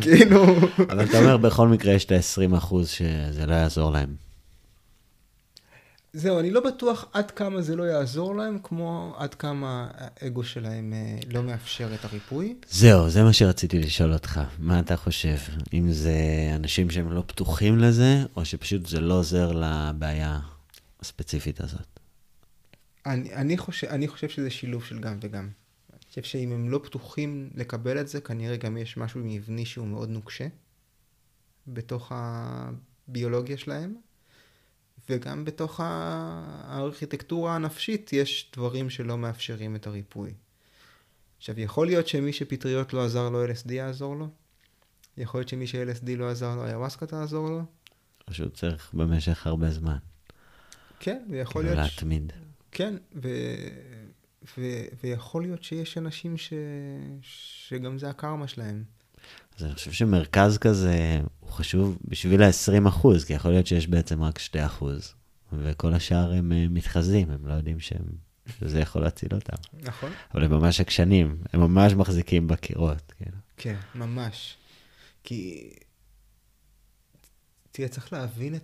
כאילו... אבל אתה אומר, בכל מקרה יש את ה-20% שזה לא יעזור להם. זהו, אני לא בטוח עד כמה זה לא יעזור להם, כמו עד כמה האגו שלהם לא מאפשר את הריפוי. זהו, זה מה שרציתי לשאול אותך. מה אתה חושב? אם זה אנשים שהם לא פתוחים לזה, או שפשוט זה לא עוזר לבעיה הספציפית הזאת? אני חושב שזה שילוב של גם וגם. אני חושב שאם הם לא פתוחים לקבל את זה, כנראה גם יש משהו מבני שהוא מאוד נוקשה, בתוך הביולוגיה שלהם. וגם בתוך הארכיטקטורה הנפשית יש דברים שלא מאפשרים את הריפוי. עכשיו, יכול להיות שמי שפטריות לא עזר לו, LSD יעזור לו? יכול להיות שמי ש-LSD לא עזר לו, איוואסקה תעזור לו? פשוט צריך במשך הרבה זמן. כן, ויכול להיות... כאילו להתמיד. כן, ויכול להיות שיש אנשים שגם זה הקרמה שלהם. אז אני חושב שמרכז כזה הוא חשוב בשביל ה-20%, כי יכול להיות שיש בעצם רק 2%, וכל השאר הם מתחזים, הם לא יודעים שזה יכול להציל אותם. נכון. אבל הם ממש עקשנים, הם ממש מחזיקים בקירות. כן, ממש. כי תהיה צריך להבין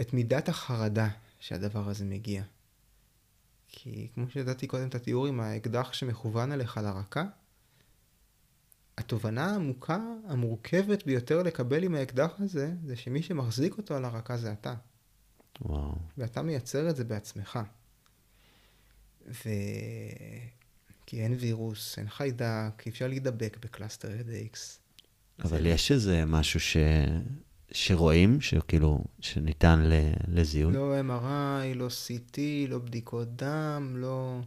את מידת החרדה שהדבר הזה מגיע. כי כמו שידעתי קודם את התיאור עם האקדח שמכוון עליך לרקה, התובנה העמוקה, המורכבת ביותר לקבל עם האקדח הזה, זה שמי שמחזיק אותו על הרקה זה אתה. וואו. ואתה מייצר את זה בעצמך. כי אין וירוס, אין חיידק, אפשר להידבק בקלאסטר ADX. אבל יש איזה משהו שרואים, שכאילו, שניתן לזיהוי. לא MRI, לא CT, לא בדיקות דם, לא...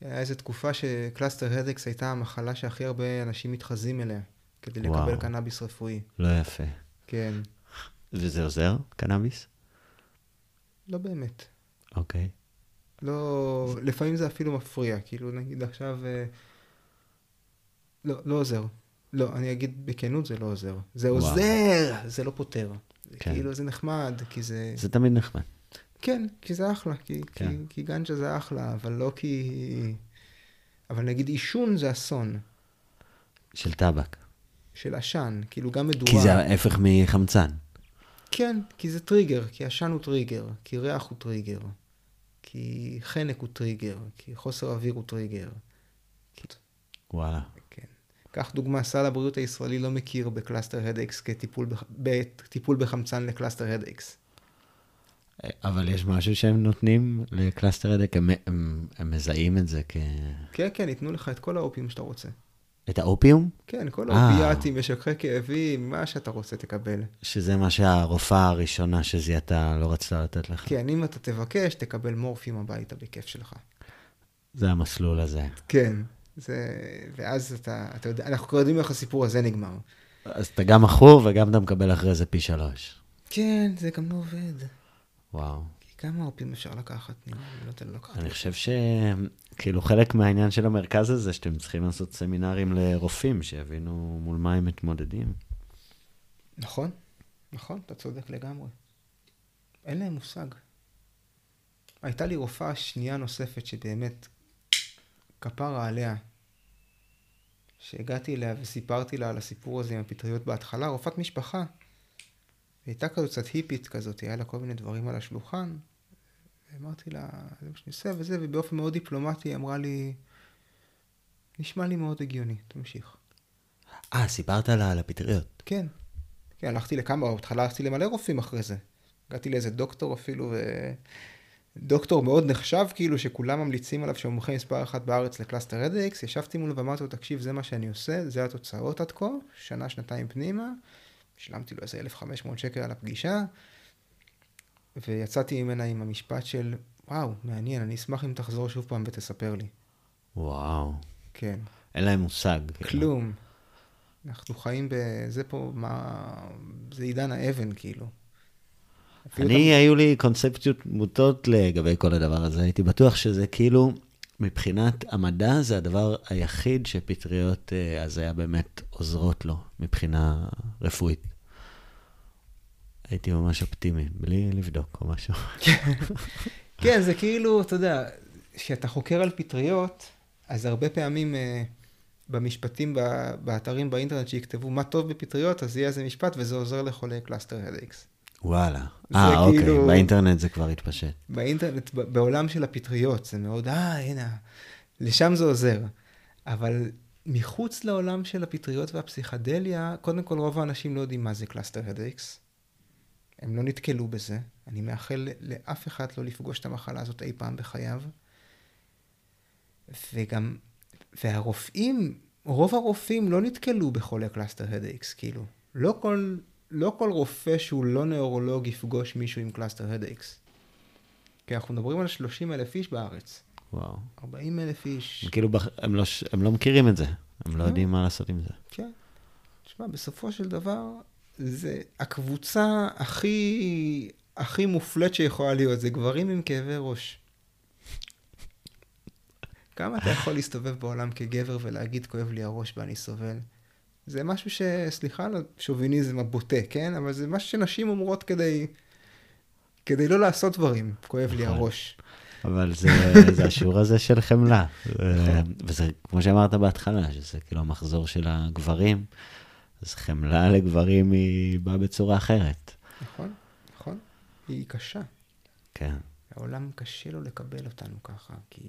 היה איזו תקופה שקלאסטר הדקס הייתה המחלה שהכי הרבה אנשים מתחזים אליה, כדי לקבל קנאביס רפואי. לא יפה. כן. וזה עוזר, קנאביס? לא באמת. אוקיי. לא... לפעמים זה אפילו מפריע, כאילו, נגיד עכשיו... לא עוזר. לא, אני אגיד בכנות, זה לא עוזר. זה עוזר, זה לא פותר. כאילו זה נחמד, כי זה... זה תמיד נחמד. כן, כי זה אחלה, כי גנג'ה זה אחלה, אבל לא כי... אבל נגיד עישון זה אסון. של טבק. של עשן, כאילו גם מדורה. כי זה ההפך מחמצן. כן, כי זה טריגר, כי עשן הוא טריגר, כי ריח הוא טריגר, כי חנק הוא טריגר, כי חוסר אוויר הוא טריגר. וואלה. כך דוגמה, סל הבריאות הישראלי לא מכיר בקלאסטר הדקס כטיפול בחמצן לקלאסטר הדקס. אבל יש משהו שהם נותנים לקלאסטר הדקס, הם מזהים את זה כ... כן, ייתנו לך את כל האופיום שאתה רוצה. את האופיום? כן, כל האופיאטים, משככי כאבים, מה שאתה רוצה תקבל. שזה מה שהרופאה הראשונה שזיהתה לא רצתה לתת לך. כן, אם אתה תבקש, תקבל מורפים הביתה בכיף שלך. זה המסלול הזה. כן. ואז אתה יודע, אנחנו כבר יודעים איך הסיפור הזה נגמר. אז אתה גם מכור וגם אתה מקבל אחרי זה פי 3. כן, זה גם לא עובד. וואו. כי כמה אופים אפשר לקחת? אני חושב שכאילו חלק מהעניין של המרכז הזה, שאתם צריכים לעשות סמינרים לרופאים, שיבינו מול מה הם מתמודדים. נכון, נכון, אתה צודק לגמרי. אין להם מושג. הייתה לי רופאה שנייה נוספת שבאמת... כפרה עליה, שהגעתי אליה וסיפרתי לה על הסיפור הזה עם הפטריות בהתחלה, רופאת משפחה, היא הייתה כזו קצת היפית כזאת, היה לה כל מיני דברים על השולחן, ואמרתי לה, זה מה שאני עושה וזה, ובאופן מאוד דיפלומטי היא אמרה לי, נשמע לי מאוד הגיוני, תמשיך. סיפרת לה על הפטריות. כן, הלכתי לכמה, בהתחלה הלכתי למלא רופאים אחרי זה, הגעתי לאיזה דוקטור אפילו דוקטור מאוד נחשב, כאילו שכולם ממליצים עליו שהוא מומחה מספר 1 בארץ לקלאסטר הדקס, ישבתי מולו ואמרתי לו, תקשיב, זה מה שאני עושה, זה התוצאות עד כה, שנה, שנתיים פנימה, שלמתי לו איזה 1,500 שקל על הפגישה, ויצאתי ממנה עם המשפט של, וואו, מעניין, אני אשמח אם תחזור שוב פעם ותספר לי. וואו. כן. אין להם מושג. כלום. אנחנו חיים בזה פה, זה עידן האבן, כאילו. היו לי קונספציות מוטות לגבי כל הדבר הזה. הייתי בטוח שזה כאילו, מבחינת המדע, זה הדבר היחיד שפטריות הזיה באמת עוזרות לו, מבחינה רפואית. הייתי ממש אופטימי, בלי לבדוק או משהו. כן, זה כאילו, אתה יודע, כשאתה חוקר על פטריות, אז הרבה פעמים במשפטים, באתרים באינטרנט שיקטבו מה טוב בפטריות, אז יהיה איזה משפט, וזה עוזר לחולי קלאסטר הדאקס. וואלה. כאילו, אוקיי, באינטרנט זה כבר התפשט. באינטרנט, בעולם של הפטריות, זה מאוד, הנה, לשם זה עוזר. אבל מחוץ לעולם של הפטריות והפסיכדליה, קודם כל רוב האנשים לא יודעים מה זה קלאסטר הדאקס. הם לא נתקלו בזה. אני מאחל לאף אחד לא לפגוש את המחלה הזאת אי פעם בחייו. וגם, והרופאים, רוב הרופאים לא נתקלו בחולי קלאסטר הדאקס, כאילו. לא כל רופא שהוא לא נאורולוג יפגוש מישהו עם קלאסטר הדאקס. כי אנחנו מדברים על 30,000 איש בארץ. וואו. 40,000 איש. כאילו, הם לא מכירים את זה. הם לא יודעים מה לעשות עם זה. כן. תשמע, בסופו של דבר, זה הקבוצה הכי מופלט שיכולה להיות. זה גברים עם כאבי ראש. כמה אתה יכול להסתובב בעולם כגבר ולהגיד, כואב לי הראש ואני סובל? זה משהו סליחה על השוביניזם הבוטה, כן? אבל זה משהו שנשים אומרות כדי לא לעשות דברים. כואב לי הראש. אבל זה השיעור הזה של חמלה. וזה, כמו שאמרת בהתחלה, שזה כאילו המחזור של הגברים, אז חמלה לגברים היא באה בצורה אחרת. נכון, נכון. היא קשה. כן. העולם קשה לו לקבל אותנו ככה, כי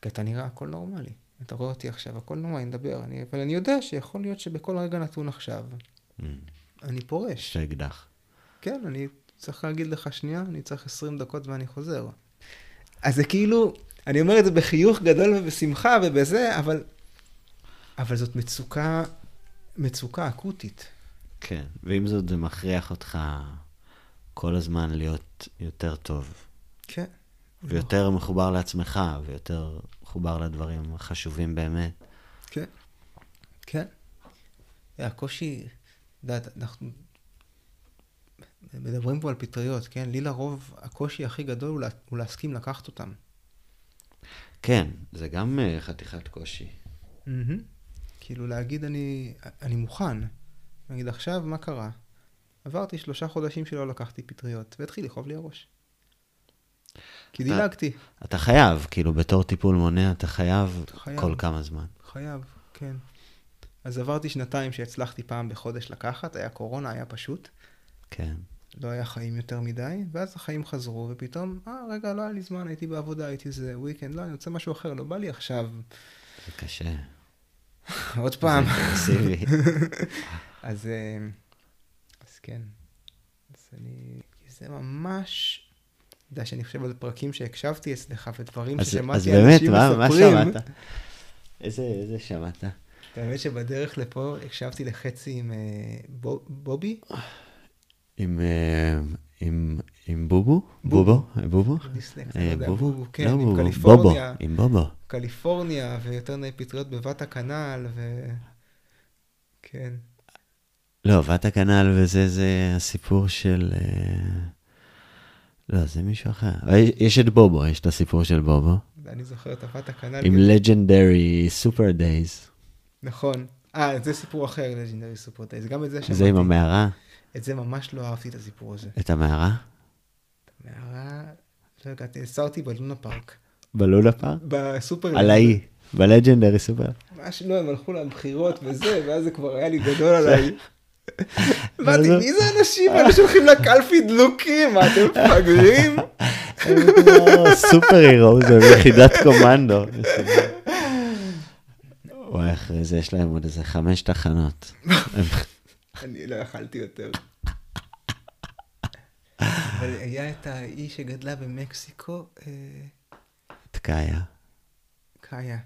אתה נראה הכל נורמלי. אתה רואה אותי עכשיו, הכל נורמלי, נדבר. אבל אני יודע שיכול להיות שבכל רגע נתון עכשיו, אני פורש. שאקדח. כן, אני צריך להגיד לך שנייה, אני צריך 20 דקות ואני חוזר. אז זה כאילו, אני אומר את זה בחיוך גדול ובשמחה ובזה, אבל זאת מצוקה אקוטית. כן, ועם זאת זה מכריח אותך כל הזמן להיות יותר טוב. כן. ויותר מחובר לעצמך, ויותר מחובר לדברים החשובים באמת. כן. כן. הקושי, אנחנו מדברים פה על פטריות, כן? לי לרוב הקושי הכי גדול הוא להסכים לקחת אותם. כן, זה גם חתיכת קושי. כאילו להגיד אני מוכן. להגיד עכשיו מה קרה? עברתי 3 חודשים שלא לקחתי פטריות, והתחיל לכאוב לי הראש. כי דילגתי. אתה חייב, כאילו בתור טיפול מונע, אתה חייב כל כמה זמן. חייב, כן. אז עברתי 2 שהצלחתי פעם בחודש לקחת, היה קורונה, היה פשוט. כן. לא היה חיים יותר מדי, ואז החיים חזרו, ופתאום, רגע, לא היה לי זמן, הייתי בעבודה, הייתי איזה וויקנד, לא, אני רוצה משהו אחר, לא בא לי עכשיו. זה קשה. עוד פעם. זה אינטנסיבי. אז כן. זה ממש... אתה יודע שאני חושב על פרקים שהקשבתי אצלך, ודברים ששמעתי אנשים מספרים. מה שמעת? איזה שמעת? באמת שבדרך לפה הקשבתי לחצי עם בובי? עם בובו? בובו? בובו? בובו, כן, עם קליפורניה. עם בובו. קליפורניה, ויותר פטריות בבת הכנל, כן. לא, בת הכנל, וזה הסיפור של... לא, זה מישהו אחר. יש את בובו, יש את הסיפור של בובו. אני זוכר את הפת הקנל. עם Legendary Super Days. נכון. זה סיפור אחר, Legendary Super Days. גם את זה שמעתי. זה עם המערה? את זה ממש לא אהבתי את הסיפור הזה. את המערה? את המערה... לא יודעת, הסרתי בלונה פארק. בלונה פארק? בסופר... עליי. בלג'נדרי סופר. ממש לא, הם הלכו לבחירות וזה, ואז זה כבר היה לי גדול עליי. אמרתי, מי זה אנשים? אלה שולחים לקלפי דלוקים, מה אתם מפגרים? סופר הירו, זה יחידת קומנדו. וואי, אחרי זה יש להם עוד איזה 5 תחנות. אני לא אכלתי יותר. אבל היה את האי שגדלה במקסיקו. את קאיה. קאיה.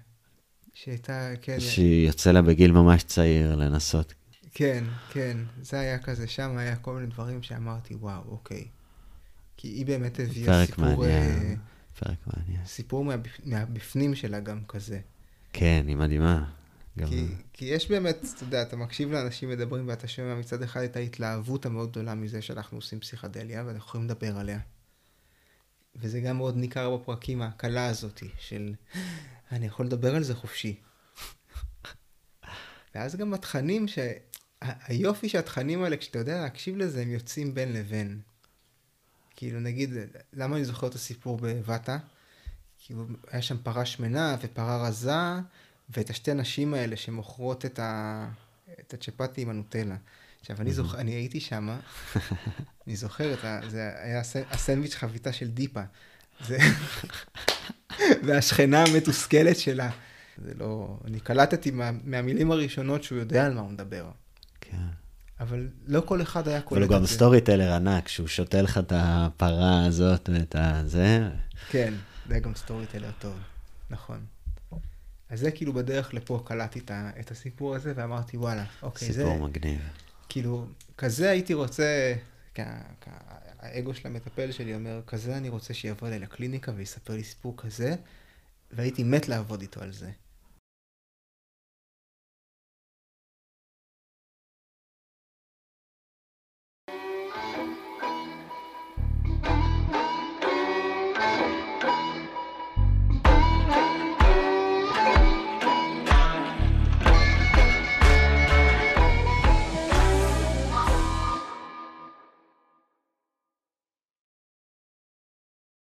שהייתה, כן. שיוצא לה בגיל ממש צעיר לנסות. כן, כן, זה היה כזה, שם היה כל מיני דברים שאמרתי, וואו, אוקיי. כי היא באמת הביאה סיפור מהבפנים שלה גם כזה. כן, היא מדהימה. כי יש באמת, אתה יודע, אתה מקשיב לאנשים מדברים, ואתה שומע מצד אחד את ההתלהבות המאוד גדולה מזה שאנחנו עושים פסיכדליה, ואנחנו יכולים לדבר עליה. וזה גם מאוד ניכר בפרקים, ההקלה הזאת של, אני יכול לדבר על זה חופשי. ואז גם התכנים, היופי שהתכנים האלה, כשאתה יודע להקשיב לזה, הם יוצאים בין לבין. כאילו נגיד, למה אני זוכר את הסיפור בבטה? כי היה שם פרה שמנה ופרה רזה, ואת השתי הנשים האלה שמוכרות את הצ'פאטי עם הנוטלה. עכשיו, אני הייתי שם, אני זוכר, זה היה הסנדוויץ' חביתה של דיפה. והשכנה המתוסכלת שלה. זה לא, אני קלטתי מהמילים הראשונות שהוא יודע על מה הוא מדבר. כן. אבל לא כל אחד היה קולט את זה. אבל הוא גם סטורי טלר ענק, שהוא שותה לך את הפרה הזאת ואת זה. כן, זה היה גם סטורי טלר טוב, נכון. אז זה כאילו בדרך לפה קלטתי את הסיפור הזה, ואמרתי וואלה, אוקיי, זה... סיפור מגניב. כאילו, כזה הייתי רוצה, האגו של המטפל שלי אומר, כזה אני רוצה שיבוא אליי לקליניקה ויספר לי סיפור כזה, והייתי מת לעבוד איתו על זה.